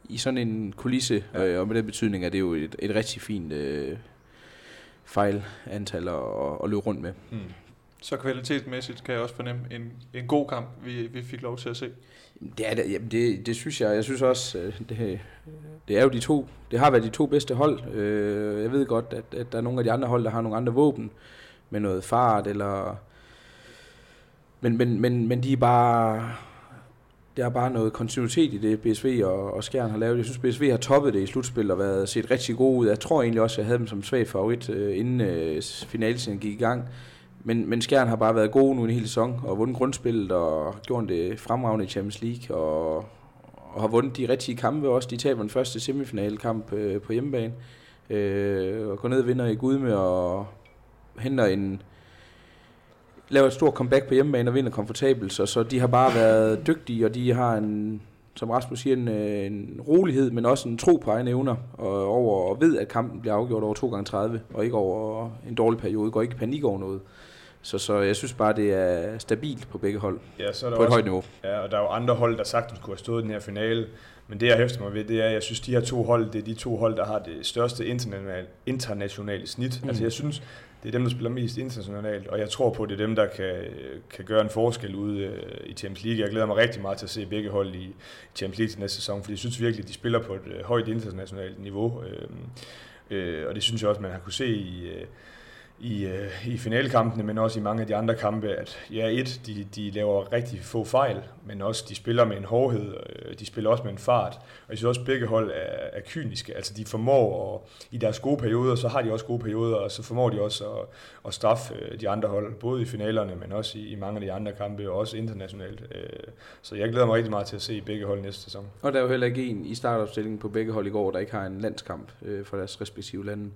i sådan en kulisse, og med den betydning, at det er jo et rigtig fint fejlantal at løbe rundt med. Mm. Så kvalitetsmæssigt kan jeg også fornemme en god kamp, vi fik lov til at se. Det synes jeg. Jeg synes også, det er jo det har været de 2 bedste hold. Jeg ved godt, at der er nogle af de andre hold, der har nogle andre våben med noget fart, eller... Men de er bare... Der er bare noget kontinuitet i det, BSV og Skjern har lavet. Jeg synes, BSV har toppet det i slutspil og set rigtig gode ud. Jeg tror egentlig også, at jeg havde dem som svag favorit, inden finalsiden gik i gang. Men Skjern har bare været gode nu en hel sæson, og vundet grundspillet, og gjort det fremragende i Champions League, og har vundet de rigtige kampe også. De taber den første semifinalkamp på hjemmebane, og går ned og vinder i Gudme, og henter laver et stort comeback på hjemmebane og vinder komfortabelt, så de har bare været dygtige, og de har en, som Rasmus siger, en rolighed, men også en tro på egne evner, og ved, at kampen bliver afgjort over 2x30, og ikke over en dårlig periode, går ikke i panik over noget. Så jeg synes bare, det er stabilt på begge hold, ja, så er der på et højt niveau. Ja, og der er jo andre hold, der sagtens kunne have stået i den her finale, men det jeg hæfter mig ved, det er, at jeg synes, de her 2 hold, det er de 2 hold, der har det største internationale snit. Altså jeg synes, det er dem, der spiller mest internationalt, og jeg tror på, at det er dem, der kan gøre en forskel ude i Champions League. Jeg glæder mig rigtig meget til at se begge hold i Champions League til næste sæson, fordi jeg synes virkelig, at de spiller på et højt internationalt niveau, og det synes jeg også, man har kunne se i finalkampene, men også i mange af de andre kampe, at de laver rigtig få fejl, men også de spiller med en hårdhed, de spiller også med en fart, og jeg synes også, at begge hold er kyniske, altså de formår, og i deres gode perioder, så har de også gode perioder, og så formår de også at straffe de andre hold, både i finalerne, men også i mange af de andre kampe, og også internationalt, så jeg glæder mig rigtig meget til at se begge hold næste sæson. Og der er jo heller ikke en i startopstillingen på begge hold i går, der ikke har en landskamp for deres respektive lande,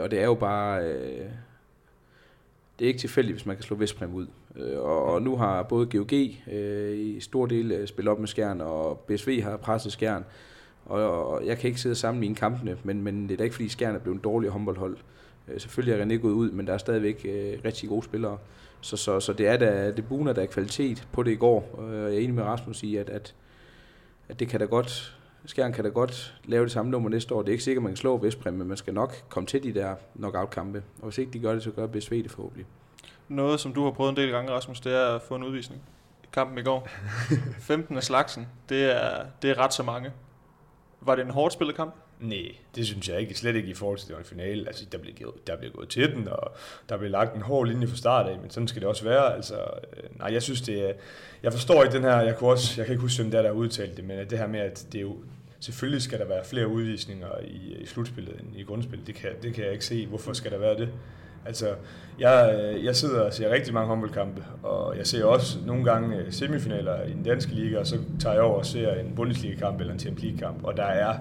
og det er jo bare... Det er ikke tilfældigt, hvis man kan slå Vestprem ud. Og nu har både GOG i stor del spillet op med Skjern, og BSV har presset Skjern. Og jeg kan ikke sidde og sammenligne kampene, men det er da ikke, fordi Skjern er blevet en dårlig håndboldhold. Selvfølgelig er René gået ud, men der er stadigvæk rigtig gode spillere. Så det er da, det buner, der er kvalitet på det i går. Og jeg er enig med Rasmus i, at det kan da godt... Skjern kan da godt lave det samme nummer næste år. Det er ikke sikkert, man kan slå Vestprem, men man skal nok komme til de der knockout-kampe. Og hvis ikke de gør det, så gør BSV det forhåbentlig. Noget, som du har prøvet en del gange, Rasmus, det er at få en udvisning. Kampen i går. 15 af slagsen, det er ret så mange. Var det en hårdt spillet kamp? Nej, det synes jeg ikke. Slet ikke i forhold til, det var en finale. Altså, der blev gået til den, og der blev lagt en hård linje fra start af, men sådan skal det også være. Altså, nej, jeg synes det er... Jeg forstår ikke den her... Jeg kan ikke huske, hvem der udtalte det, men det her med, at det er jo... Selvfølgelig skal der være flere udvisninger i slutspillet end i grundspillet. Det kan jeg ikke se. Hvorfor skal der være det? Altså, jeg sidder og ser rigtig mange håndboldkampe, og jeg ser også nogle gange semifinaler i den danske liga, og så tager jeg over og ser en Bundesliga-kamp eller en Champions League-kamp, og der er...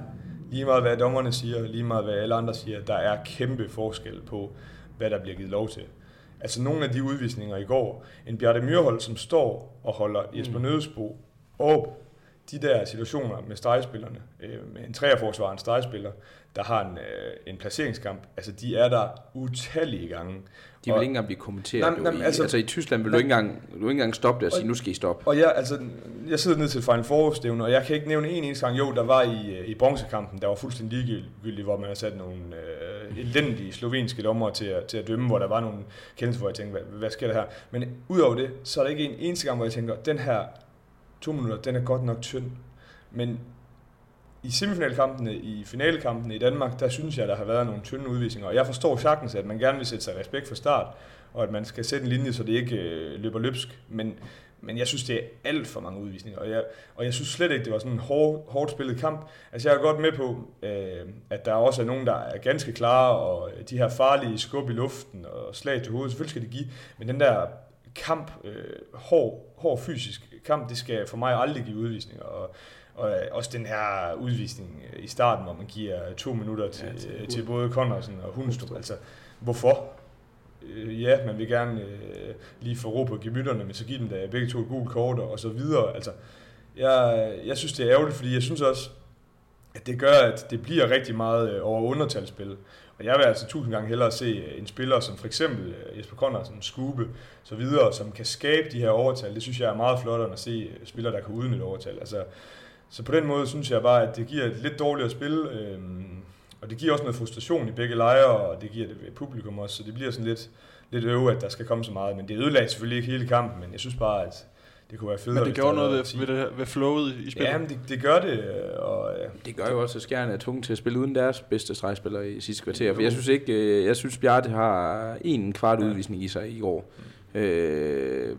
Lige meget hvad dommerne siger, lige meget hvad alle andre siger, der er kæmpe forskel på, hvad der bliver givet lov til. Altså nogle af de udvisninger i går, en Bjørn Myrhol, som står og holder Jesper Nødesbo op de der situationer med stregspillerne, med en treerforsvarer, en stregspiller, der har en placeringskamp, altså de er der utallige gange. De vil ikke engang blive kommenteret. I Tyskland vil du ikke engang stoppe det og sige, nu skal I stoppe. Og jeg sidder ned til Final Four-stævne, og jeg kan ikke nævne en eneste gang, der var i bronzekampen, der var fuldstændig ligegyldig, hvor man har sat nogle elendige slovenske dommer til at dømme, hvor der var nogle kendelser, hvor jeg tænkte, hvad sker der her? Men udover det, så er der ikke en eneste gang, hvor jeg tænker, den her 2 minutter, den er godt nok tynd. Men i semifinalkampene, i finalkampene i Danmark, der synes jeg, der har været nogle tynde udvisninger. Og jeg forstår sagtens, at man gerne vil sætte sig respekt for start, og at man skal sætte en linje, så det ikke løber løbsk. Men jeg synes, det er alt for mange udvisninger. Og jeg synes slet ikke, det var sådan en hårdt spillet kamp. Altså jeg er godt med på, at der også er nogen, der er ganske klare, og de her farlige skub i luften og slag til hovedet, selvfølgelig skal det give. Men den der kamp, hård fysisk kamp, det skal for mig aldrig give udvisninger. Og også den her udvisning i starten, hvor man giver 2 minutter til både Konradsen og Hundstrup. Altså, hvorfor? Ja, man vil gerne lige få ro på gemytterne, men så giver dem da begge to et gult kort og så videre. Altså, jeg synes, det er ærgerligt, fordi jeg synes også, at det gør, at det bliver rigtig meget over undertalsspil. Og jeg vil altså 1000 gange hellere se en spiller som for eksempel Jesper Konradsen, Skube, så videre, som kan skabe de her overtal. Det synes jeg er meget flottere, end at se spillere, der kan udnytte overtal. Altså, så på den måde synes jeg bare, at det giver et lidt dårligere spil, og det giver også noget frustration i begge lejre, og det giver det ved publikum også, så det bliver sådan lidt øve, at der skal komme så meget. Men det ødelagde selvfølgelig ikke hele kampen, men jeg synes bare, at det kunne være federe. Men det gør noget ved flowet i spillet? Ja, men det gør det. Og, ja. Det gør jo også, at Skjern er tunge til at spille uden deres bedste stregspillere i sidste kvarter, for jeg synes Bjarthe har en kvart udvisning i sig i går,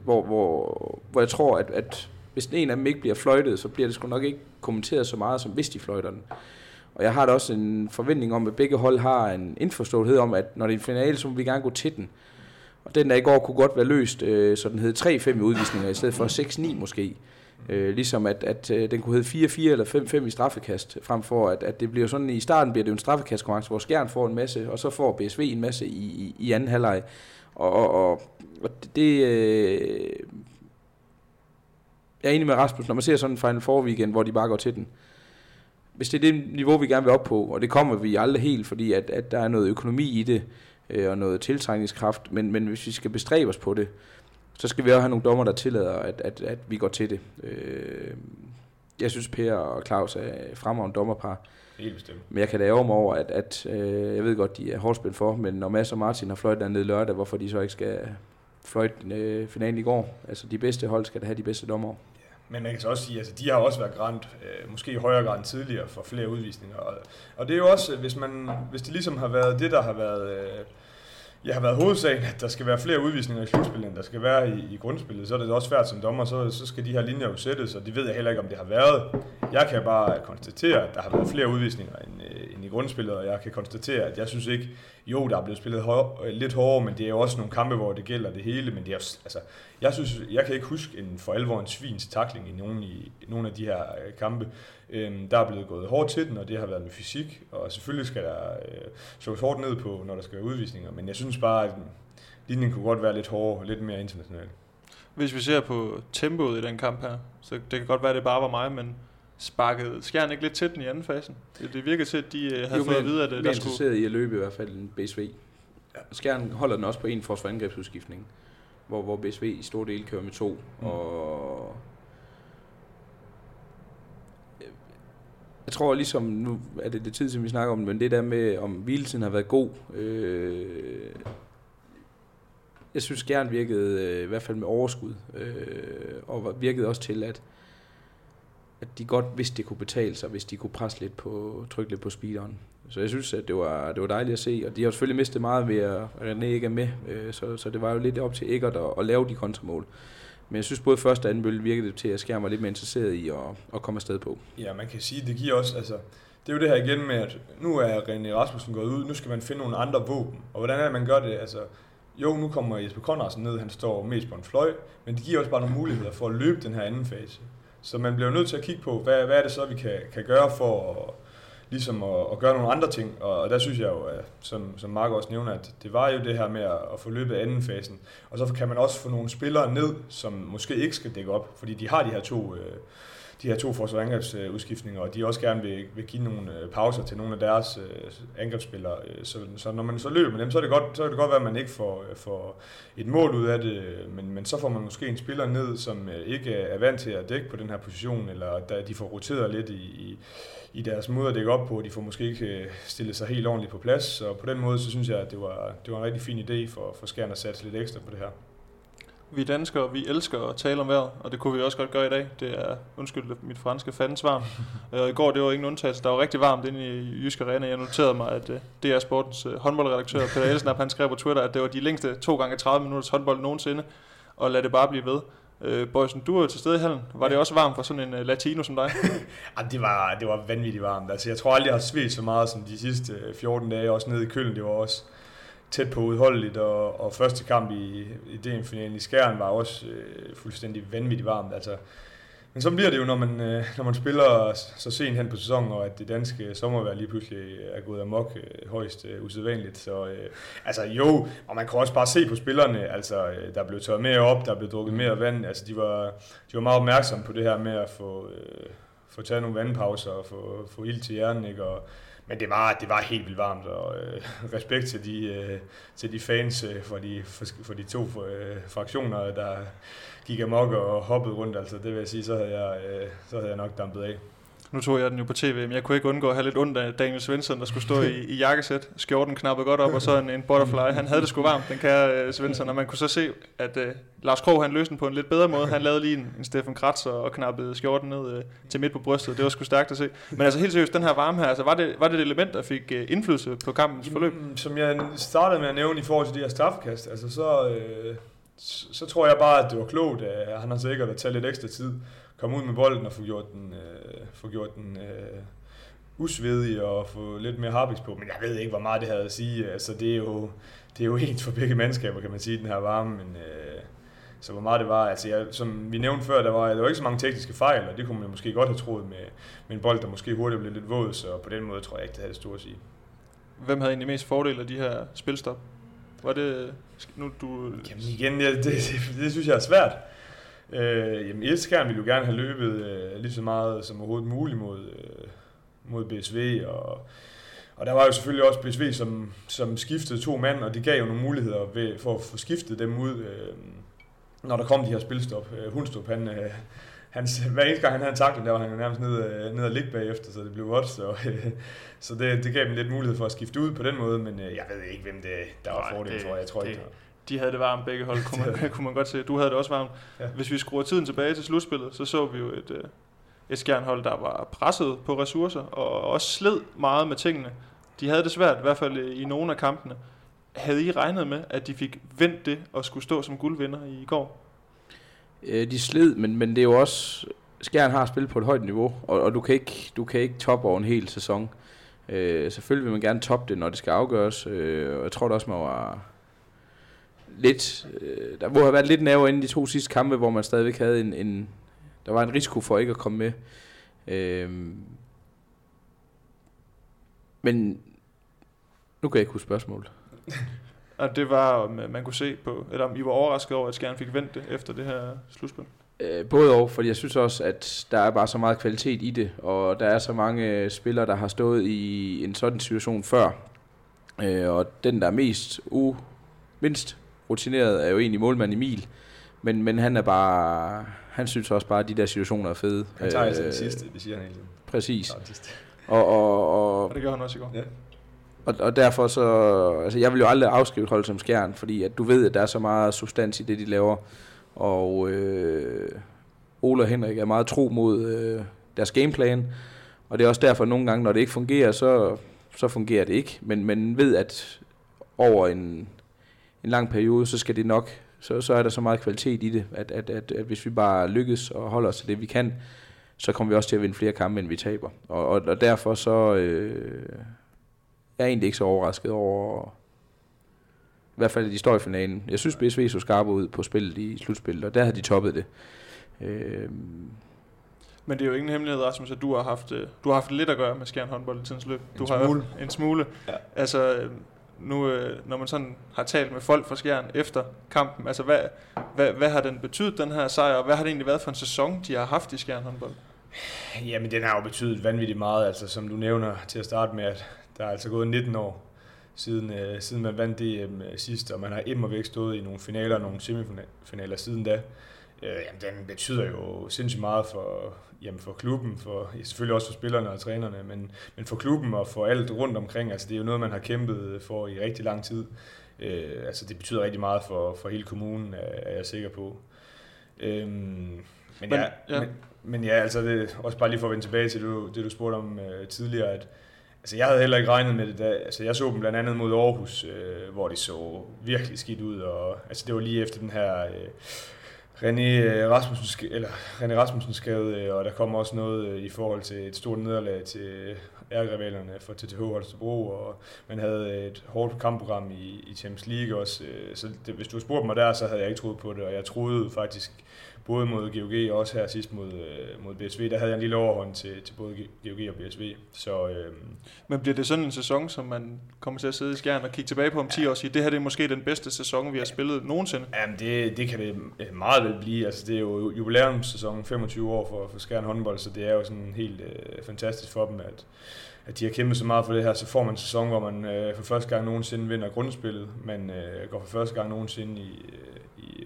hvor jeg tror, at hvis den ene af dem ikke bliver fløjtet, så bliver det sgu nok ikke kommenteret så meget, som hvis de fløjter den. Og jeg har da også en forventning om, at begge hold har en indforståethed om, at når det er en finale, så vil vi gerne gå til den. Og den der i går kunne godt være løst, så den hed 3-5 i udvisninger, i stedet for 6-9 måske. Ligesom at den kunne hedde 4-4 eller 5-5 i straffekast, frem for at det bliver sådan, i starten bliver det jo en straffekastkonkurrence, hvor Skjern får en masse, og så får BSV en masse i anden halvleg. Og det... Jeg er enig med Rasmus, når man ser sådan en Final Four weekend, hvor de bare går til den. Hvis det er det niveau, vi gerne vil op på, og det kommer vi aldrig helt, fordi at der er noget økonomi i det, og noget tiltrækningskraft, men hvis vi skal bestræbe os på det, så skal vi også have nogle dommer, der tillader, at vi går til det. Jeg synes, Per og Claus er fremragende dommerpar. Helt bestemt. Men jeg kan da ærge mig over, at jeg ved godt, de er hårdt spændt for, men når Mads og Martin har fløjtet dernede lørdag, hvorfor de så ikke skal fløjte finalen i går? Altså, de bedste hold skal da have de bedste dommer. Men man kan så også sige, at de har også været grant, måske i højere grad end tidligere, for flere udvisninger. Og det er jo også, hvis det ligesom har været det, der har været, har været hovedsagen, at der skal være flere udvisninger i slutspillet, end der skal være i grundspillet, så er det også svært som dommer, så skal de her linjer jo sættes, og det ved jeg heller ikke, om det har været. Jeg kan bare konstatere, at der har været flere udvisninger end i grundspillet, og jeg kan konstatere, at jeg synes ikke, der er blevet spillet lidt hårdere, men det er jo også nogle kampe, hvor det gælder det hele, men det er, altså, jeg synes, jeg kan ikke huske for alvor en svins tackling i nogle af de her kampe. Der er blevet gået hårdt til den, og det har været med fysik, og selvfølgelig skal der slås hårdt ned på, når der skal være udvisninger, men jeg synes bare, at linjen kunne godt være lidt hårdere og lidt mere international. Hvis vi ser på tempoet i den kamp her, så det kan godt være, at det bare var mig, men sparkede Skjern ikke lidt til den i anden fase? Det virker til, at de havde fået at vide, at der skulle... interesseret i at løbe i hvert fald en BSV. Ja. Skjern holder den også på en forsvar angrebsudskiftning, hvor BSV i store dele kører med 2, og... Jeg tror ligesom, nu er det tid, som vi snakker om, men det der med, om hviletiden har været god. Jeg synes, Skjern virkede i hvert fald med overskud, og virkede også til, at de godt vidste, det kunne betale sig, hvis de kunne trykke lidt på speederen. Så jeg synes, at det var dejligt at se, og de har selvfølgelig mistet meget ved, at René ikke er med, så det var jo lidt op til Eggert at lave de kontramål. Men jeg synes både første og anden bølge virkede til, at Skjern var lidt mere interesseret i at komme afsted på. Ja, man kan sige, at det giver også, altså, det er jo det her igen med, at nu er René Rasmussen gået ud, nu skal man finde nogle andre våben. Og hvordan er det, man gør det? Altså, nu kommer Jesper Konradsen ned, han står mest på en fløj, men det giver også bare nogle muligheder for at løbe den her anden fase. Så man bliver nødt til at kigge på, hvad er det så, vi kan gøre for at gøre nogle andre ting, og der synes jeg jo, som Mark også nævner, at det var jo det her med at få løbet anden fasen, og så kan man også få nogle spillere ned, som måske ikke skal dække op, fordi de har de her to de her to forsvars- og angrebsudskiftninger, og de også gerne vil give nogle pauser til nogle af deres angrebsspillere. Så når man så løber med dem, så er det godt være, at man ikke får et mål ud af det, men så får man måske en spiller ned, som ikke er vant til at dække på den her position, eller de får roteret lidt i deres måde at dække op på, og de får måske ikke stillet sig helt ordentligt på plads. Så på den måde, så synes jeg, at det var en rigtig fin idé for Skjern at satse lidt ekstra på det her. Vi danskere, vi elsker at tale om vejret, og det kunne vi også godt gøre i dag. Det er, undskyld mit franske, fandens varmt. I går, det var ingen undtagelse. Der var rigtig varmt inde i Jysk Arena. Jeg noterede mig, at DR Sportens håndboldredaktør, Peter Elsnap, han skrev på Twitter, at det var de længste 2x30 minutters håndbold nogensinde, og lad det bare blive ved. Bøjsen, du er til stede i hallen. Var det også varmt for sådan en latino som dig? Det var vanvittigt varmt. Altså, jeg tror aldrig, jeg har svedt så meget som de sidste 14 dage, også nede i Køln. Det var også tæt på udholdeligt, og første kamp i DM-finalen i Skjern var også fuldstændig vanvittigt varmt. Altså, men så bliver det jo, når man spiller så sent hen på sæsonen, og at det danske sommervejr lige pludselig er gået amok, højst usædvanligt. Så altså jo, og man kan også bare se på spillerne, altså der blev tørret mere op, der blev drukket mere vand. Altså de var meget opmærksomme på det her med at få taget nogle vandpauser og få ild til hjernen, ikke? Men det var helt vildt varmt, og respekt til de fans for de to fraktioner, der gik amok og hoppede rundt. Altså, det vil jeg sige, så havde jeg nok dampet af. Nu tog jeg den jo på tv, men jeg kunne ikke undgå at have lidt ondt af Daniel Svensson, der skulle stå i jakkesæt. Skjorten knappede godt op, og så en butterfly. Han havde det sgu varmt, den kære Svensson. Og man kunne så se, at Lars Krogh, han løste den på en lidt bedre måde. Han lavede lige en Steffen Kratz og knappede skjorten ned til midt på brystet. Det var sgu stærkt at se. Men altså helt seriøst, den her varme her, altså, var det et element, der fik indflydelse på kampens forløb? Som jeg startede med at nævne i forhold til de her strafkast, altså så tror jeg bare, at det var klogt. Han har sikkert at tage lidt ekstra tid, komme ud med bolden og få gjort den usvedig og få lidt mere harpiks på. Men jeg ved ikke, hvor meget det havde at sige. Altså, det er jo ens for begge mandskaber, kan man sige, den her varme. Men så hvor meget det var. Altså, som vi nævnte før, der var ikke så mange tekniske fejl, og det kunne man måske godt have troet med en bold, der måske hurtigt blev lidt våd. Så på den måde tror jeg ikke, det havde det store at sige. Hvem havde egentlig mest fordel af de her spilstop? Var det nu du... Jamen igen, det synes jeg er svært. Skjern ville jo gerne have løbet lige så meget som overhovedet muligt mod BSV, og der var jo selvfølgelig også BSV, som skiftede to mand, og det gav jo nogle muligheder for at få skiftet dem ud, når der kom de her spilstop. Hundstrup, hver eneste gang han havde en takling, der var han jo nærmest ned og ligge bagefter, så det blev godt. Så det gav dem lidt mulighed for at skifte ud på den måde, men jeg ved ikke, hvem der var fordelen for. Jeg tror ikke, de havde det varmt begge hold, kunne man godt se. Du havde det også varmt. Ja. Hvis vi skruer tiden tilbage til slutspillet, så vi jo et Skjern-hold, der var presset på ressourcer, og også sled meget med tingene. De havde det svært, i hvert fald i nogle af kampene. Havde I regnet med, at de fik vendt det og skulle stå som guldvinder i går? De sled, men det er jo også... Skjern har spillet på et højt niveau, og du kan ikke toppe over en hel sæson. Selvfølgelig vil man gerne toppe det, når det skal afgøres. Og jeg tror det også, man var... lidt, der må have været lidt nerver inden de to sidste kampe, hvor man stadigvæk havde der var en risiko for ikke at komme med. Men nu kan jeg ikke huske spørgsmålet. Og det var, om man kunne se på, eller om I var overrasket over, at Skjern fik vendt det efter det her slutspil? Både og, fordi jeg synes også, at der er bare så meget kvalitet i det, og der er så mange spillere, der har stået i en sådan situation før. Og den, der er mindst rutineret, er jo egentlig målmand Emil, men han er bare, han synes også bare, at de der situationer er fede. Han tager altså den sidste, det siger han hele tiden. Præcis. Og det gør han også i går. Ja. Og derfor så, altså jeg vil jo aldrig afskrive hold som Skjern, fordi at du ved, at der er så meget substans i det, de laver, og Ole og Henrik er meget tro mod deres gameplan, og det er også derfor, at nogle gange, når det ikke fungerer, så fungerer det ikke, men ved, at over en lang periode, så skal det nok, så er der så meget kvalitet i det, at hvis vi bare lykkes og holder os til det, vi kan, så kommer vi også til at vinde flere kampe, end vi taber. Og derfor så er jeg egentlig ikke så overrasket over, i hvert fald at de står i finalen. Jeg synes, BSV så skarpe ud på spillet i slutspillet, og der havde de toppet det. Men det er jo ingen hemmelighed, Rasmus, at du har haft lidt at gøre med Skjern håndbold i tidens løb. Du har smule. En smule. Ja. Altså... Nu, når man sådan har talt med folk fra Skjern efter kampen, altså hvad har den betydet, den her sejr, og hvad har det egentlig været for en sæson, de har haft i Skjern håndbold? Jamen, den har jo betydet vanvittigt meget, altså som du nævner til at starte med, at der er altså gået 19 år siden man vandt DM sidst, og man har immervæk stået i nogle finaler og nogle semifinaler siden da. Jamen, den betyder jo sindssygt meget for klubben, for selvfølgelig også for spillerne og trænerne, men for klubben og for alt rundt omkring. Altså, det er jo noget, man har kæmpet for i rigtig lang tid. Altså, det betyder rigtig meget for hele kommunen, er jeg sikker på. Men ja, altså det, også bare lige for at vende tilbage til det du spurgte om tidligere, at altså jeg havde heller ikke regnet med det da, altså jeg så dem blandt andet mod Aarhus, hvor de så virkelig skidt ud, og altså det var lige efter den her René Rasmussen skade, og der kom også noget i forhold til et stort nederlag til ærkerivalerne for TTH Holstebro, og man havde et hårdt kampprogram i Champions League også, så det, hvis du spurgte mig der, så havde jeg ikke troet på det, og jeg troede faktisk både mod GOG og også her sidst mod BSV, der havde jeg en lille overhånd til både GOG og BSV. Så, Men bliver det sådan en sæson, som man kommer til at sidde i Skjern og kigge tilbage på om 10 år og sige, det her det er måske den bedste sæson, vi har spillet nogensinde? Jamen det kan det meget vel blive. Altså, det er jo jubilæumssæsonen, 25 år for Skjern håndbold, så det er jo sådan helt fantastisk for dem, at de har kæmpet så meget for det her. Så får man en sæson, hvor man for første gang nogensinde vinder grundspillet, man går for første gang nogensinde i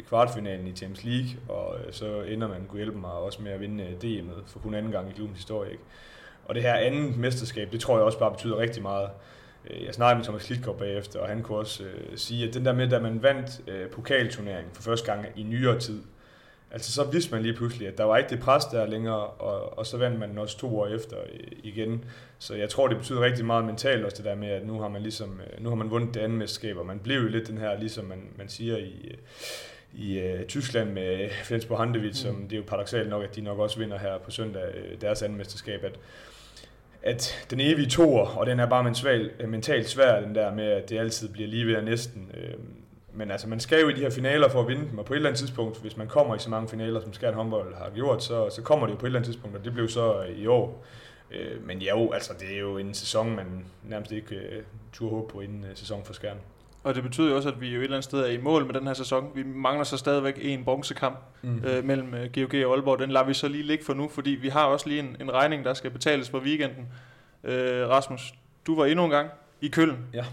kvartfinalen i Champions League, og så ender man, kunne hjælpe mig, også med at vinde DM'et for kun anden gang i klubbens historie. Ikke? Og det her andet mesterskab, det tror jeg også bare betyder rigtig meget. Jeg snakkede med Thomas Klitgaard bagefter, og han kunne også sige, at den der med, da man vandt pokalturneringen for første gang i nyere tid, altså så vidste man lige pludselig, at der var ikke det pres der længere, og så vandt man den også 2 år efter igen. Så jeg tror, det betyder rigtig meget mentalt også det der med, at nu har man ligesom, nu har man vundet det andet mesterskab, og man blev jo lidt den her, ligesom man siger i Tyskland med Flensburg-Handewitt, som det er jo paradoksalt nok, at de nok også vinder her på søndag deres anden mesterskab, at den evige toer, og den er bare mentalt svær, den der med, at det altid bliver lige ved og næsten. Men altså, man skal jo i de her finaler for at vinde dem, og på et eller andet tidspunkt, hvis man kommer i så mange finaler, som Skjern håndbold har gjort, så kommer det jo på et eller andet tidspunkt, og det blev så i år. Men jo, altså, det er jo en sæson, man nærmest ikke turde håbe på inden sæson for Skjern. Og det betyder jo også, at vi jo et eller andet sted er i mål med den her sæson. Vi mangler så stadigvæk en bronzekamp mellem GOG og Aalborg. Den lader vi så lige ligge for nu, fordi vi har også lige en regning, der skal betales på weekenden. Rasmus, du var endnu en gang i Køln. Ja.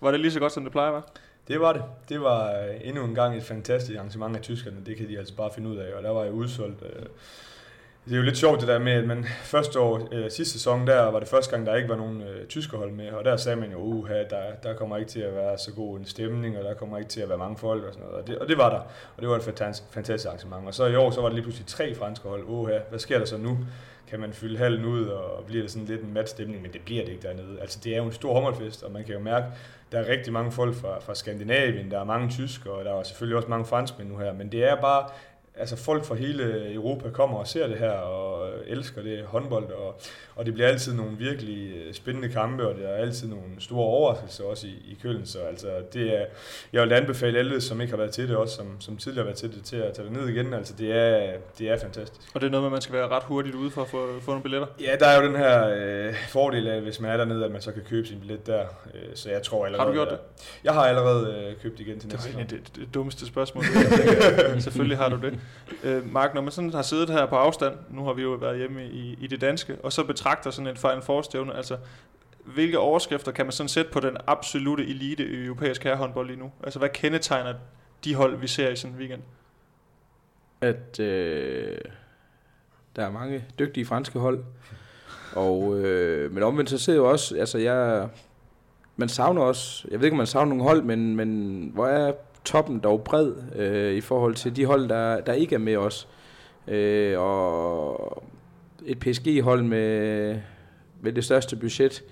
Var det lige så godt, som det plejer at være? Det var det. Det var endnu en gang et fantastisk arrangement af tyskerne. Det kan de altså bare finde ud af, og der var jeg udsolgt. Det er jo lidt sjovt det der med, at man første år, sidste sæson, der var det første gang, der ikke var nogen tyskerhold med, og der sagde man jo, der kommer ikke til at være så god en stemning, og der kommer ikke til at være mange folk og sådan noget, og det var der, og det var et fantastisk arrangement. Og så i år, så var det lige pludselig 3 franske hold, hvad sker der så nu? Kan man fylde hallen ud, og bliver det sådan lidt en matstemning, men det bliver det ikke dernede. Altså, det er jo en stor håndboldfest, og man kan jo mærke, der er rigtig mange folk fra Skandinavien, der er mange tyskere, og der er selvfølgelig også mange franskmænd nu her, men det er bare... Altså folk fra hele Europa kommer og ser det her og elsker det håndbold, og det bliver altid nogle virkelig spændende kampe, og der er altid nogle store overraskelser også i Køln. Så altså, det er, jeg vil anbefale alle, som ikke har været til det, også som tidligere har været til det, til at tage det ned igen. Altså det er fantastisk. Og det er noget med, at man skal være ret hurtigt ude for at få nogle billetter? Ja, der er jo den her fordel af, hvis man er dernede, at man så kan købe sin billet der. Så jeg tror allerede... Har du gjort det? Jeg har allerede købt igen til næste gang. Det er det dummeste spørgsmål. Selvfølgelig har du det. Mark, når man sådan har siddet her på afstand, nu har vi jo været hjemme i det danske, og så betragter sådan et Final Four-stævne, altså hvilke overskrifter kan man sådan sætte på den absolute elite i europæisk herrehåndbold lige nu? Altså hvad kendetegner de hold, vi ser i sådan en weekend? At der er mange dygtige franske hold, og men omvendt så ser jeg jo også, altså man savner også, jeg ved ikke om man savner nogle hold, men hvor er toppen dog bred i forhold til de hold, der ikke er med os. Og et PSG-hold med det største budget,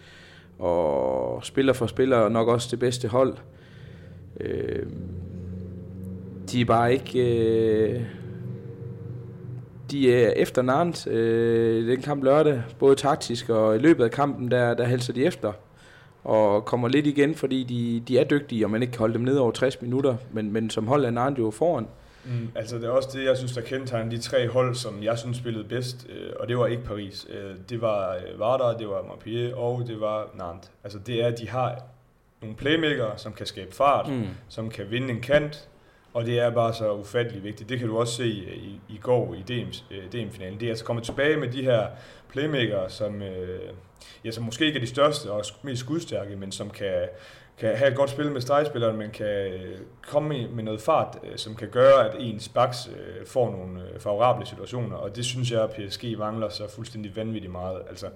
og spiller for spiller nok også det bedste hold. De er bare ikke... de er efter Nantes den kamp lørdag, både taktisk og i løbet af kampen, der hælser de efter. Og kommer lidt igen, fordi de er dygtige, og man ikke kan holde dem ned over 60 minutter, men som hold er Nantes jo foran. Altså det er også det, jeg synes, der kendetegner de 3 hold, som jeg synes spillede bedst, og det var ikke Paris. Det var Vardar, det var Montpellier, og det var Nantes. Altså det er, de har nogle playmakere, som kan skabe fart, som kan vinde en kant, Og det er bare så ufattelig vigtigt. Det kan du også se i går i DM-finalen. Det er altså kommet tilbage med de her playmaker, som måske ikke er de største og mest skudstærke, men som kan have et godt spil med stregspilleren, men kan komme med noget fart, som kan gøre, at ens backs får nogle favorable situationer. Og det synes jeg, at PSG mangler så fuldstændig vanvittigt meget. Altså,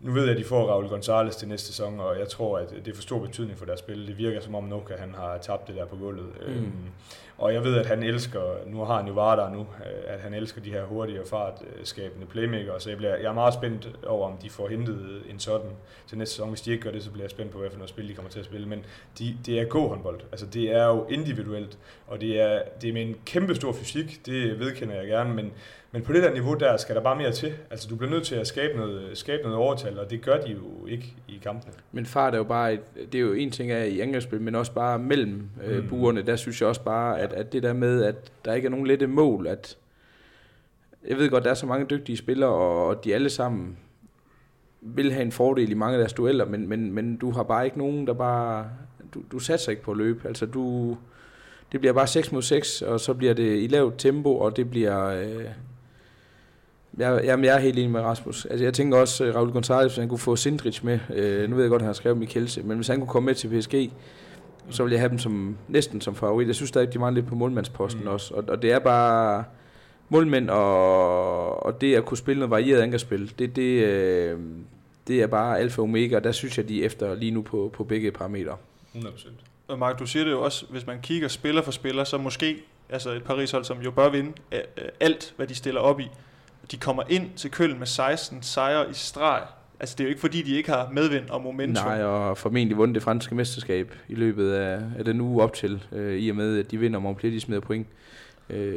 nu ved jeg, at de får Raúl González til næste sæson, og jeg tror, at det får stor betydning for deres spil. Det virker som om Nuka, han har tabt det der på gulvet. Og jeg ved, at han elsker, nu har han jo VAR nu, at han elsker de her hurtige og fartskabende playmaker, så jeg er meget spændt over, om de får hentet en sådan til næste sæson. Hvis de ikke gør det, så bliver jeg spændt på, hvad for noget spil de kommer til at spille. Men det er god håndbold. Altså, det er jo individuelt, og det er med en kæmpe stor fysik, det vedkender jeg gerne, men på det der niveau der skal der bare mere til. Altså, du bliver nødt til at skabe noget overtal, og det gør de jo ikke i kampene. Men fart er jo bare, det er jo en ting af i angrebsspil, men også bare mellem buerne, der synes jeg også bare, at det der med, at der ikke er nogen lette mål, at jeg ved godt, der er så mange dygtige spillere, og de alle sammen vil have en fordel i mange af deres dueller, men du har bare ikke nogen, der bare, du satser ikke på at løbe. Altså, det bliver bare 6-6, og så bliver det i lavt tempo, og det bliver... Jeg er helt enig med Rasmus. Altså, jeg tænker også, Raúl González, hvis han kunne få Sindrich med, nu ved jeg godt, han har skrevet dem i Kelse, men hvis han kunne komme med til PSG, så ville jeg have dem næsten som favorit. Jeg synes stadig, de mangler lidt på målmandsposten også. Og det er bare målmænd, og det at kunne spille noget varieret angrebsspil, det er bare alfa og omega, og der synes jeg, de er efter lige nu på begge parametre. 100%. Og Mark, du siger det jo også, hvis man kigger spiller for spiller, så måske altså et Paris-hold, som jo bør vinde alt, hvad de stiller op i, de kommer ind til Køln med 16 sejre i streg. Altså, det er jo ikke, fordi de ikke har medvind og momentum. Nej, og formentlig vundet det franske mesterskab i løbet af den uge op til, i og med, at de vinder Montpellier, de smider point.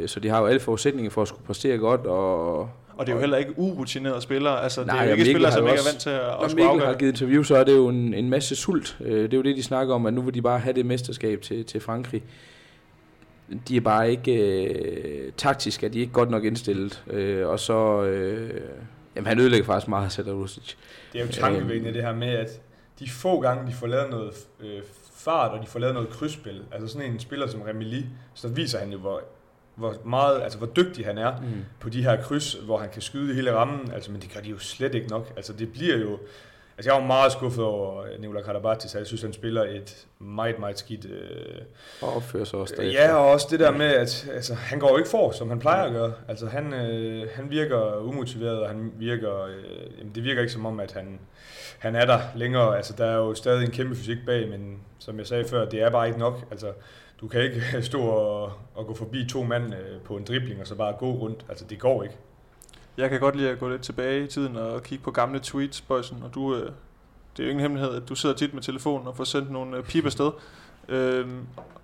Så de har jo alle forudsætninger for at skulle præstere godt. Og det er jo heller ikke urutinerede spillere. Altså, nej, det er jo ikke spillere, som ikke er vant til at skulle afgøre. Når Mikkel har givet interview, så er det jo en masse sult. Det er jo det, de snakker om, at nu vil de bare have det mesterskab til Frankrig. De er bare ikke taktisk, at de ikke godt nok indstillet. Han ødelægger faktisk meget, Sætter Rusic. Det er jo tankevækkende det her med, at de få gange, de får lavet noget fart, og de får lavet noget krydsspil, altså sådan en spiller som Remili, så viser han jo, hvor dygtig han er på de her kryds, hvor han kan skyde i hele rammen, altså, men det gør de jo slet ikke nok. Altså, det bliver jo... Altså, jeg var meget skuffet over Nikola Karabatić. Jeg synes, han spiller et meget, meget skidt... og opfører sig også derefter. Ja, og også det der med, at altså, han går ikke for, som han plejer at gøre. Altså, han virker umotiveret, og han virker... det virker ikke som om, at han er der længere. Altså, der er jo stadig en kæmpe fysik bag, men som jeg sagde før, det er bare ikke nok. Altså, du kan ikke stå og gå forbi to mand på en dribling, og så bare gå rundt. Altså, det går ikke. Jeg kan godt lide at gå lidt tilbage i tiden og kigge på gamle tweets, Bøjsen, og du, det er jo ingen hemmelighed, at du sidder tit med telefonen og får sendt nogle pip afsted.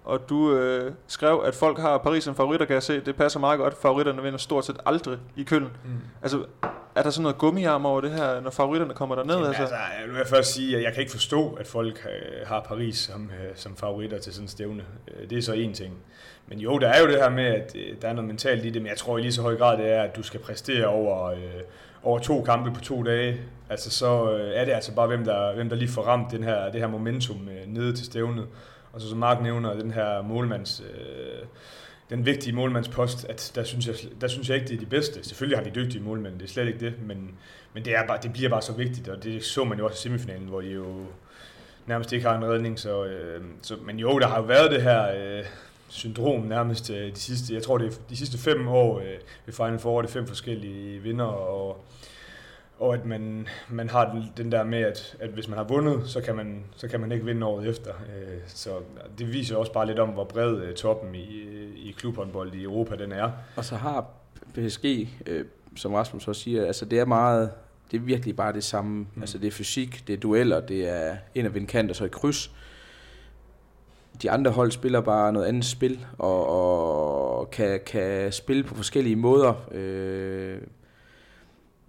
Og du skrev, at folk har Paris som favoritter, kan jeg se. Det passer meget godt. Favoritterne vinder stort set aldrig i Køln. Altså, er der sådan noget gummiarm over det her, når favoritterne kommer derned? Jamen, altså, nu vil jeg først sige, at jeg kan ikke forstå, at folk har Paris som favoritter til sådan en stævne. Det er så én ting. Men jo, der er jo det her med, at der er noget mentalt i det, men jeg tror i lige så høj grad, det er, at du skal præstere over to kampe på 2 dage. Altså, så er det altså bare, hvem der lige får ramt det her momentum nede til stævnet. Og så som Mark nævner, den her den vigtige målmandspost, at der synes jeg ikke, det er de bedste. Selvfølgelig har de dygtige målmænd, det er slet ikke det, men det er bare, det bliver bare så vigtigt, og det så man jo også i semifinalen, hvor de jo nærmest ikke har en redning, så men jo, der har jo været det her syndrom nærmest de sidste 5 år ved Final Four, det 5 forskellige vinder, og at man har den der med, at hvis man har vundet, så kan man ikke vinde året efter. Så det viser også bare lidt om, hvor bred toppen i klubhåndbold i Europa den er. Og så har PSG, som Rasmus også siger, altså det er virkelig bare det samme. Altså, det er fysik, det er dueller, det er ind og vinde kant og så et kryds. De andre hold spiller bare noget andet spil, og kan spille på forskellige måder.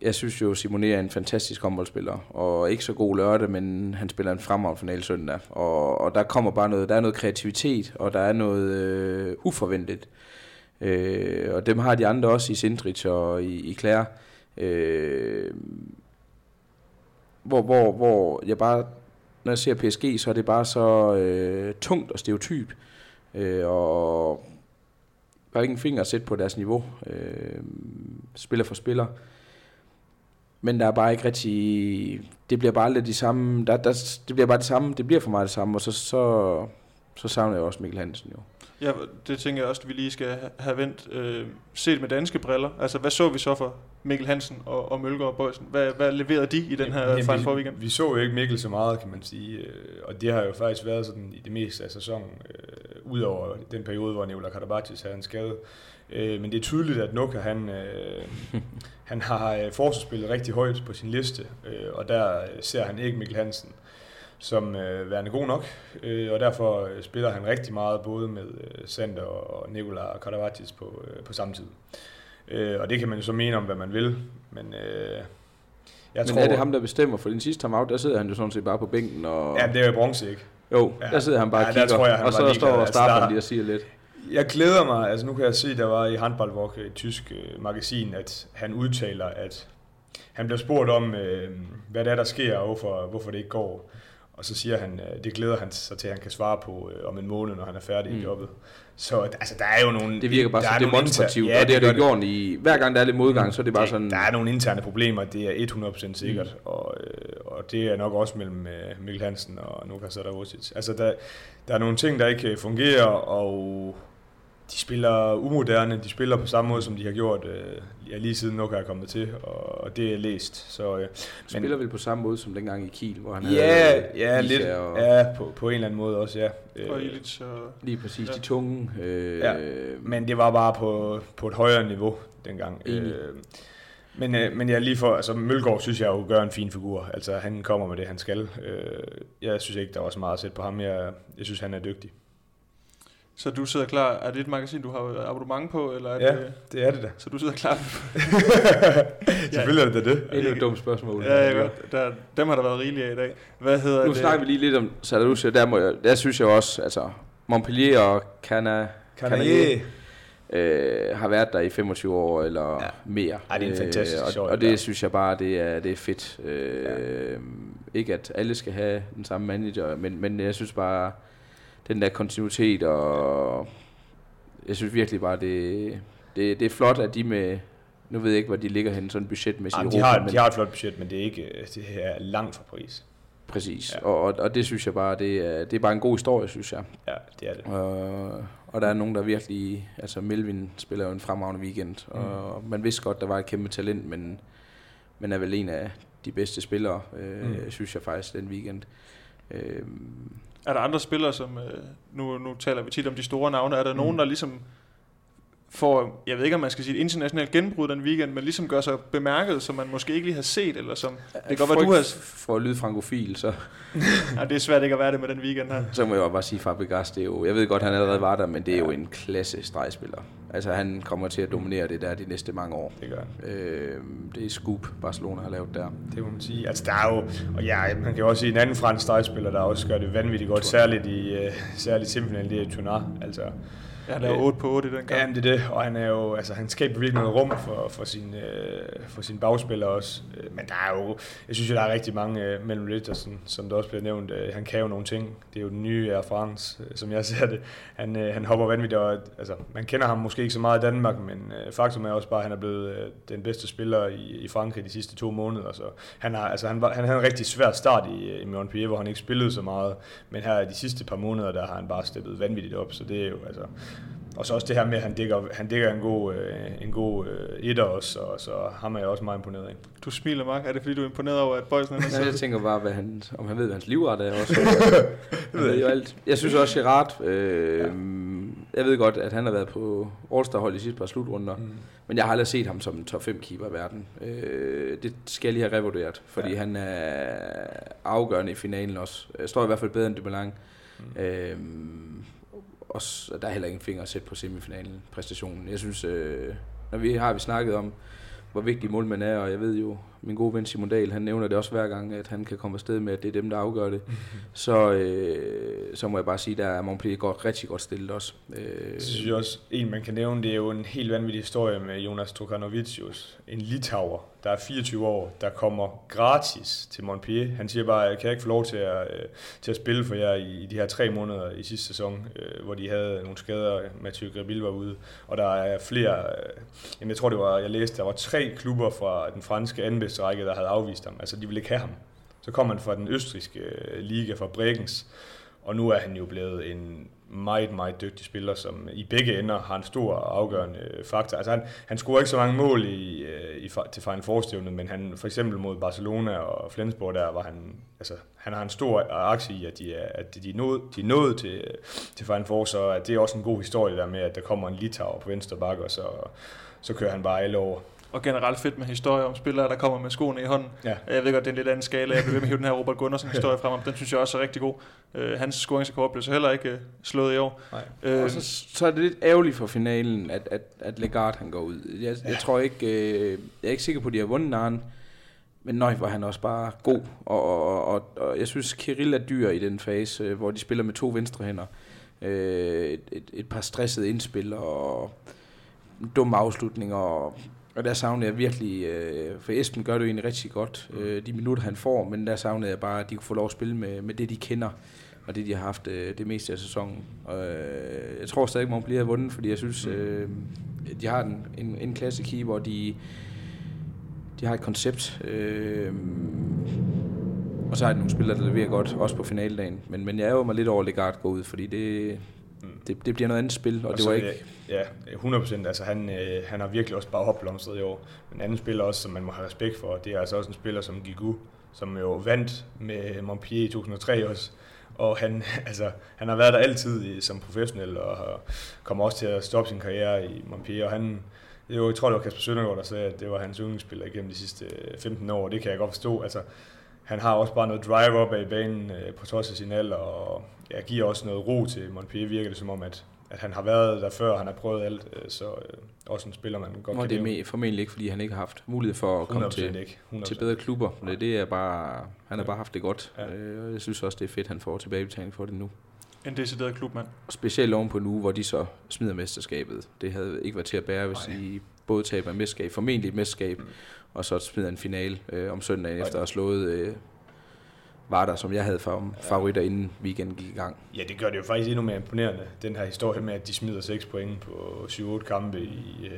Jeg synes jo, Simone er en fantastisk håndboldspiller, og ikke så god lørdag, men han spiller en fremragende finale søndag. Og der kommer bare noget, der er noget kreativitet, og der er noget uforventet. Og dem har de andre også i Sindrich og i Claire. Hvor jeg bare, når jeg ser PSG, så er det bare så tungt og stereotyp. Og har ikke en finger at sætte på deres niveau, spiller for spiller. Men der er bare ikke rigtig, det bliver bare lidt de samme, det bliver bare det samme, det bliver for mig det samme, og så savner jeg også Mikkel Hansen jo. Ja, det tænker jeg også, at vi lige skal have vendt, set med danske briller. Altså, hvad så vi så for Mikkel Hansen og Mølgaard og Bøjsen? Hvad leverede de i den her Final Four weekend? Vi så jo ikke Mikkel så meget, kan man sige. Og det har jo faktisk været sådan i det meste af sæsonen, udover den periode, hvor Nikola Karabatić havde en skade. Men det er tydeligt, at Nuka, han har forsvarsspillet rigtig højt på sin liste, og der ser han ikke Mikkel Hansen som værende god nok, og derfor spiller han rigtig meget både med Sander og Nikola Karabatić på samme tid. Og det kan man jo så mene om, hvad man vil, men jeg tror... Men er det ham, der bestemmer? For den sidste time-out, der sidder han jo sådan set bare på bænken og... Ja, det er jo i bronze, ikke? Jo, ja. Der sidder han bare og kigger, jeg, og så står og starter lige og siger lidt. Jeg glæder mig, altså nu kan jeg se, der var i Handballwoche, et tysk magasin, at han udtaler, at han bliver spurgt om, hvad det er, der sker, og hvorfor det ikke går. Og så siger han, det glæder han sig til, at han kan svare på om en måned, når han er færdig i jobbet. Så altså, der er jo nogle... Det virker bare så demonstrativt, ja, og det er det i... Hver gang der er lidt modgang, så er det bare sådan... Der er nogle interne problemer, det er 100% sikkert, og det er nok også mellem Mikkel Hansen og Nuka Saravotic. Altså, der er nogle ting, der ikke fungerer, og de spiller umoderne, de spiller på samme måde, som de har gjort lige siden Nuka er kommet til, og det er læst. Så, spiller vel på samme måde som dengang i Kiel, hvor han havde... Ja, lidt. Og, ja, på en eller anden måde også, ja. Lige præcis, ja. De tunge. Men det var bare på et højere niveau dengang. Men jeg lige for... Altså, Mølgaard synes jeg jo gør en fin figur. Altså, han kommer med det, han skal. Jeg synes ikke, der var så meget at sætte på ham. Jeg synes, han er dygtig. Så du sidder klar, er det et magasin, du har abonnement på? Eller ja, det er det da. Så du sidder klar? Selvfølgelig er det det. Det er et dumt spørgsmål. Ja, dem har der været rigeligt af i dag. Hvad hedder nu det? Snakker vi lige lidt om Sardarusia, der synes jeg også, altså Montpellier og Canaier har været der i 25 år eller mere. Ej, det er en fantastisk sjov. Og det synes jeg bare, det er fedt. Ikke at alle skal have den samme manager, men jeg synes bare, den der kontinuitet, og jeg synes virkelig bare, det er flot, at de med, nu ved jeg ikke, hvor de ligger henne, sådan budgetmæssigt i Europa. De har et flot budget, men det er ikke, det er langt fra pris. Præcis, ja. og det synes jeg bare, det er bare en god historie, synes jeg. Ja, det er det. Og der er nogen, der virkelig, altså Melvin spiller jo en fremragende weekend, og man vidste godt, der var et kæmpe talent, men er vel en af de bedste spillere, synes jeg faktisk, den weekend. Er der andre spillere, som, nu taler vi tit om de store navne, er der nogen, der ligesom får, jeg ved ikke om man skal sige et internationalt genbrud den weekend, men ligesom gør sig bemærket, som man måske ikke lige har set, eller som, det kan godt være, du har... For at lyde frankofil, så... Nej, det er svært ikke at være det med den weekend her. Så må jeg jo bare sige, Fabregas, det er jo, jeg ved godt, han allerede var der, men det er jo en klasse stregspiller. Altså, han kommer til at dominere det der de næste mange år. Det gør han. Det er Skube, Barcelona har lavet der. Det må man sige. Altså, der er jo... Og ja, man kan også sige, en anden fransk stregspiller, der også gør det vanvittigt godt, særligt simpelthen, det er Tunar, altså... Ja, han er jo 8-8 i den kamp. Ja, det er det, og han er jo, altså han skaber virkelig noget rum for sin bagspiller også. Men der er jo, jeg synes jo, der er rigtig mange mellem Richardson, som der også bliver nævnt. Han kan jo nogle ting. Det er jo den nye Air France, som jeg ser det. Han hopper vanvittigt, og altså man kender ham måske ikke så meget i Danmark, men faktum er også bare, at han er blevet den bedste spiller i Frankrig de sidste 2 måneder. Så han har, altså han havde en rigtig svær start i Montpellier, hvor han ikke spillede så meget, men her de sidste par måneder, der har han bare steppet vanvittigt op, så det er jo altså. Og så også det her med, at han dækker en god etter også, og så ham er jeg også meget imponeret af. Du smiler, Mark. Er det fordi, du er imponeret over, at Bøjsen... Nej, jeg tænker bare, om han ved, hvad hans livret er også. Jeg ved jo alt. Jeg synes også, Gerard... Jeg ved godt, at han har været på All-Star-hold i sidste par slutrunder, men jeg har aldrig set ham som en top 5 keeper i verden. Det skal jeg lige have revurderet, fordi han er afgørende i finalen også. Står i hvert fald bedre end Dumoulin. Og der er heller ingen finger at sætte på semifinalen, præstationen. Jeg synes, når vi snakket om, hvor vigtig målmanden er, og jeg ved jo, min gode ven Simon Dahl, han nævner det også hver gang, at han kan komme afsted med, at det er dem, der afgør det. Så må jeg bare sige, der er Montpellier godt, rigtig godt stillet også. Det synes jeg også, en man kan nævne, det er jo en helt vanvittig historie med Jonas Trukanovicius, en litauer, der er 24 år, der kommer gratis til Montpellier. Han siger bare, kan jeg ikke få lov til at spille for jer i de her 3 måneder i sidste sæson, hvor de havde nogle skader, Mathieu Gribil var ude, og der er flere, jeg tror det var, jeg læste, der var 3 klubber fra den franske andenbedste række, der havde afvist ham. Altså de ville ikke have ham. Så kom han fra den østrigske liga, fra Bregenz, og nu er han jo blevet en meget, meget dygtig spiller, som i begge ender har en stor afgørende faktor. Altså han scorer ikke så mange mål til Final Four-stævnet, men han for eksempel mod Barcelona og Flensborg, der var han, altså han har en stor aktie i, at de er nået til Final Four, så det er også en god historie der med, at der kommer en litauer på venstre bakke, og så kører han bare alle over. Og generelt fedt med historier om spillere, der kommer med skoene i hånden. Ja. Jeg ved godt, det er en lidt anden skala. Jeg blev ved med at hive den her Robert Gundersen-historie frem, den synes jeg også er rigtig god. Hans scoringsrekord blev så heller ikke slået i år. Og så er det lidt ærgerligt for finalen, at Legarde han går ud. Jeg tror ikke, jeg er ikke sikker på, at de har vundet Naren, men nøj, var han også bare god. Og jeg synes, Kirill er dyr i den fase, hvor de spiller med 2 venstrehænder. Et par stressede indspil og dumme afslutninger og der savnede jeg virkelig, for Esben gør det jo egentlig rigtig godt, de minutter han får, men der savnede jeg bare, at de kunne få lov at spille med det, de kender, og det, de har haft det meste af sæsonen. Jeg tror stadig, at man bliver vundet, fordi jeg synes, de har en klassekeeper, og de har et koncept. Og så er der nogle spillere, der leverer godt, også på finaledagen. Men jeg ærger mig lidt over, at Legarde går ud, fordi det bliver noget andet spil, og det var ikke... Ja, 100%. Altså han har virkelig også bare opblomstret i år. Men en anden spiller også, som man må have respekt for, det er altså også en spiller som Gigu, som jo vandt med Montpellier i 2003 også. Og han har været der altid som professionel, og kommer også til at stoppe sin karriere i Montpellier. Og jeg tror det var Kasper Søndergaard, der sagde, at det var hans yndlingsspiller igennem de sidste 15 år, og det kan jeg godt forstå. Altså, han har også bare noget drive op af banen på trods af sin alder, og jeg giver også noget ro til Montpellier, virker det som om, at han har været der før, han har prøvet alt, så også en spiller, man godt kan leve. Og det er formentlig ikke, fordi han ikke har haft mulighed for at komme til bedre klubber. Ja. Det er bare, han har bare haft det godt, og jeg synes også, det er fedt, han får tilbagebetaling for det nu. En decideret klubmand. Specielt oven på en uge, hvor de så smider mesterskabet. Det havde ikke været til at bære, hvis de både taber et mesterskab, formentlig et mesterskab, og så smider en finale om søndagen efter at have slået... var der, som jeg havde favoritter inden weekenden gik i gang. Ja, det gør det jo faktisk endnu mere imponerende, den her historie med, at de smider 6 point på 7-8 kampe i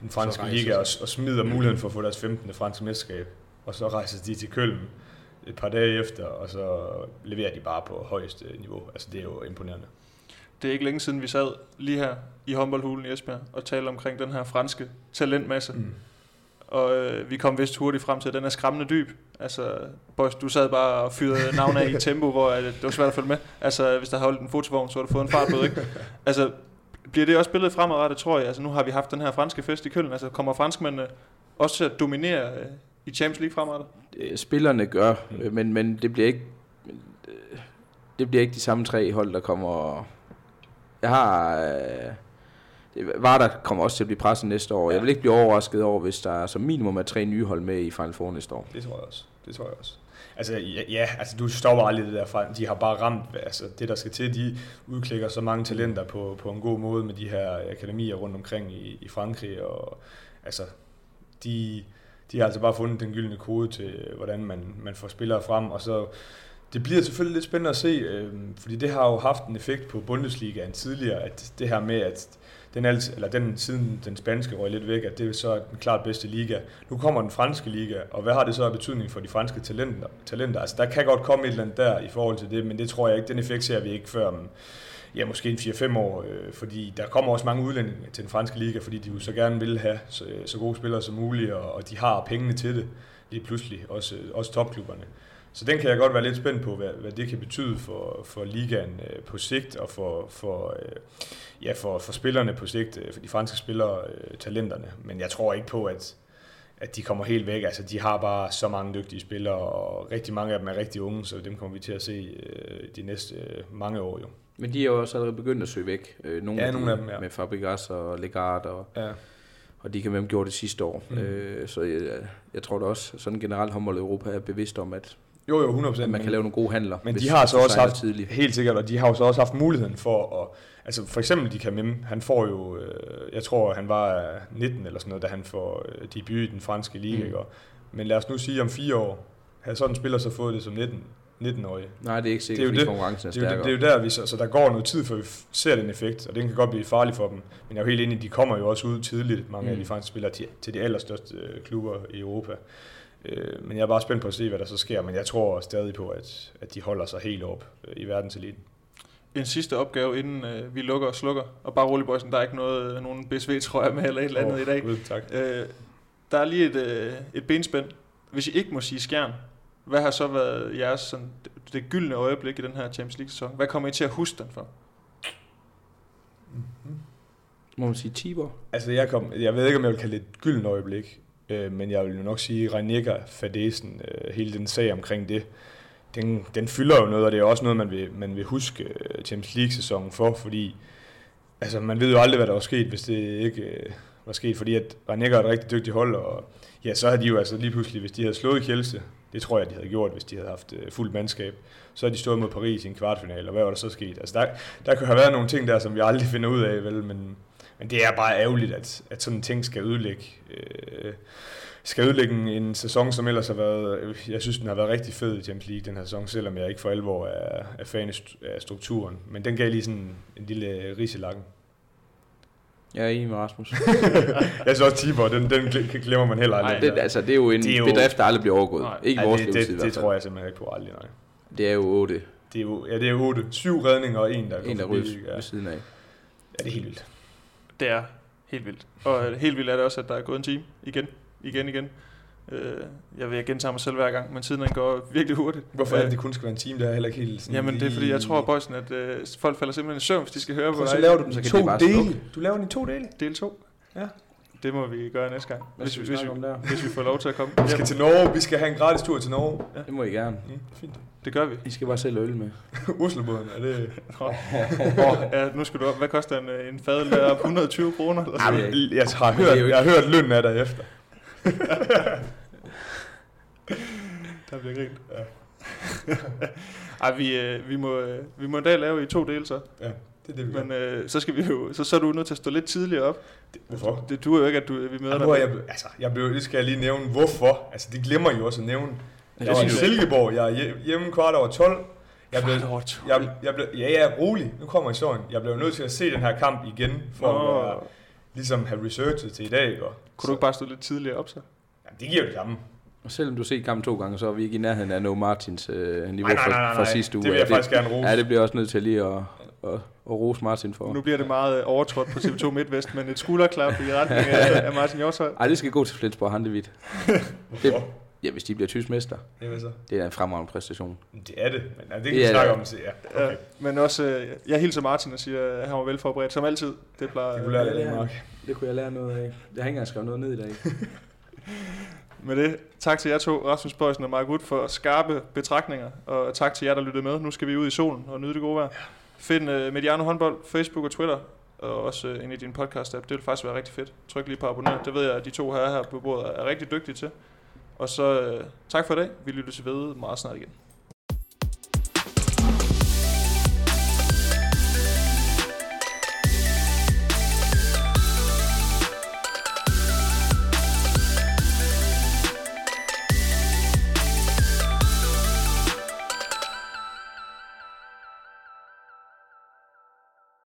den franske liga, og smider muligheden for at få deres 15. franske mesterskab, og så rejser de til Køln et par dage efter, og så leverer de bare på højeste niveau. Altså, det er jo imponerende. Det er ikke længe siden, vi sad lige her i håndboldhulen i Esbjerg og talte omkring den her franske talentmasse. Og vi kom vist hurtigt frem til, at den er skræmmende dyb. Altså, Bøjs, du sad bare og fyrede navn af i et tempo, hvor det var svært at følge med. Altså, hvis der havde holdt en fotovogn, så havde du fået en fartbøde, ikke? Altså, bliver det også billedet fremadrettet, tror jeg? Altså, nu har vi haft den her franske fest i Køln. Altså, kommer franskmændene også til at dominere i Champions League fremadrettet? Spillerne gør, men det bliver ikke de samme 3 hold, der kommer... Jeg har... Varda kommer også til at blive presset næste år. Jeg vil ikke blive overrasket over, hvis der som minimum er 3 nye hold med i Final Four næste år. Det tror jeg også. Altså, altså du stopper aldrig det derfra. De har bare ramt altså, det, der skal til. De udklikker så mange talenter på en god måde med de her akademier rundt omkring i Frankrig. Og, altså, de har altså bare fundet den gyldne kode til, hvordan man får spillere frem. Og så... Det bliver selvfølgelig lidt spændende at se, fordi det har jo haft en effekt på Bundesligaen tidligere, at det her med, at den siden den spanske røg lidt væk, at det så er den klart bedste liga. Nu kommer den franske liga, og hvad har det så af betydning for de franske talenter? Altså, der kan godt komme et eller andet der i forhold til det, men det tror jeg ikke. Den effekt ser vi ikke før, måske en 4-5 år, fordi der kommer også mange udlændinge til den franske liga, fordi de jo så gerne vil have så gode spillere som muligt, og de har pengene til det lige pludselig, også topklubberne. Så den kan jeg godt være lidt spændt på, hvad det kan betyde for ligaen på sigt, og for spillerne på sigt, for de franske spillere, talenterne. Men jeg tror ikke på, at de kommer helt væk. Altså, de har bare så mange dygtige spillere, og rigtig mange af dem er rigtig unge, så dem kommer vi til at se de næste mange år jo. Men de er jo også allerede begyndt at søge væk. Nogle af dem med Fabregas og Legarde og... Ja. og de kan hvem gjorde det sidste år. Så jeg tror da også, sådan generelt håndbold Europa er bevidst om, at jo, 100%, at man kan lave nogle gode handler. Men de har så også haft, helt sikkert, og de har jo så også haft muligheden for at, altså for eksempel de kan mime, han får jo, jeg tror han var 19 eller sådan noget, da han får debut i den franske liga, ikke? Men lad os nu sige om 4 år, har sådan en spiller så fået det som 19-årig? Nej, det er ikke sikkert, fordi konkurrencen er stærkere. Det er jo der, vi så der går noget tid, før vi ser den effekt, og den kan godt blive farlig for dem. Men jeg er jo helt enig, de kommer jo også ud tidligt, mange af de franske spillere, til de allerstørste klubber i Europa. Men jeg er bare spændt på at se, hvad der så sker, men jeg tror stadig på, at de holder sig helt op i verdenseliten. En sidste opgave, inden vi lukker og slukker, og bare rolig, Bøjsen, der er ikke nogen BSV-trøjer med eller et eller andet i dag. Tak. Der er lige et benspænd. Hvis I ikke må sige Skjern, hvad har så været jeres sådan, det gyldne øjeblik i den her Champions League-sæson? Hvad kommer I til at huske den for? Må man sige Tibor? Altså jeg ved ikke, om jeg vil kalde det et gyldne øjeblik, men jeg vil jo nok sige René Rasmussen, hele den sag omkring det. Den fylder jo noget, og det er også noget, man vil huske Champions League-sæsonen for, fordi altså, man ved jo aldrig, hvad der var sket, hvis det ikke... var sket, fordi at Barnekker er et rigtig dygtigt hold, og ja, så havde de jo altså lige pludselig, hvis de havde slået Kielse, det tror jeg, de havde gjort, hvis de havde haft fuldt mandskab, så havde de stået mod Paris i en kvartfinale, og hvad var der så sket? Altså der kunne have været nogle ting der, som vi aldrig finder ud af, vel, men det er bare ærgerligt, at sådan en ting skal ødelægge, en sæson, som ellers har været, jeg synes, den har været rigtig fed i Champions League, den her sæson, selvom jeg ikke for alvor er fan af strukturen, men den gav lige sådan en lille ris i lakken. Jeg er enig med Rasmus. Jeg synes også Tibor, den glemmer man heller aldrig. Det er jo en bedrift, der aldrig bliver overgået. Nej, ikke vores levetid i hvert fald. Det tror jeg simpelthen ikke på aldrig, nej. Det er jo 8. Det er 8. 7 redninger og en der ryger ved siden af. Ja, det er helt vildt. Det er helt vildt. Og helt vildt er det også, at der er gået en time igen. Jeg vil gentage mig selv hver gang, men tiden går virkelig hurtigt. Hvorfor er det kun skal være en time, der er heller ikke helt sådan? Jamen det er fordi, jeg tror, Bøjsen, at folk falder simpelthen i søvn, hvis de skal høre på dig. Så laver du dem, så kan de bare slukke. Du laver den i 2 dele? Del 2. Ja. Det må vi gøre næste gang, hvis vi får lov til at komme. Vi skal til Norge, vi skal have en gratis tur til Norge. Ja. Det må I gerne. Fint. Det gør vi. I skal bare selv øl med. Oslobåden, er det... Ja, nu skal du op. Hvad koster en fadøl der? 120 kroner? Jeg har hørt lønnen af dig efter. Der bliver grint. Ja. Ej, vi må da lave i 2 dele så. Ja, det er det vi gør. Men så skal vi jo, så er du nødt til at stå lidt tidligere op. Hvorfor? Det duer jo ikke, at vi møder dig. Det skal jeg lige nævne hvorfor. Altså det glemmer I også at nævne. Jeg er i Silkeborg. Jeg er hjemme 12:15. Jeg er rolig. Nu kommer I sådan. Jeg blev nødt til at se den her kamp igen for at ligesom have researchet til i dag. Ikke? Kunne du ikke bare stå lidt tidligere op så? Jamen, det giver jo det samme. Og selvom du har set kampen 2 gange, så er vi ikke i nærheden af Martins niveau fra sidste uge. Det vil jeg faktisk gerne rose. Ja, det bliver også nødt til lige at rose Martin for. Nu bliver det meget overtrådt på TV2 MidtVest, men et skulderklap i retning af Martin Hjortøj. Ej, det skal gå til Flensborg Handevidt. Hvorfor? Ja, hvis de bliver tysk mester. Det er en fremragende præstation. Det er det, men det kan vi snakke om. Ja. Okay. Men også, jeg hilser Martin og siger, at han var velforberedt, som altid. Det plejer det kunne jeg lære noget af. Jeg har ikke engang skrevet noget ned i dag. Med det, tak til jer to, Rasmus Bøjsen og Mark Wood, for skarpe betragtninger. Og tak til jer, der lyttede med. Nu skal vi ud i solen og nyde det gode vejr. Find Mediano Håndbold, Facebook og Twitter. Og også inde i din podcast-app. Det vil faktisk være rigtig fedt. Tryk lige på abonner. Det ved jeg, at de 2 her på bordet er rigtig dygtige til. Og så tak for i dag. Vi lyttes ved meget snart igen.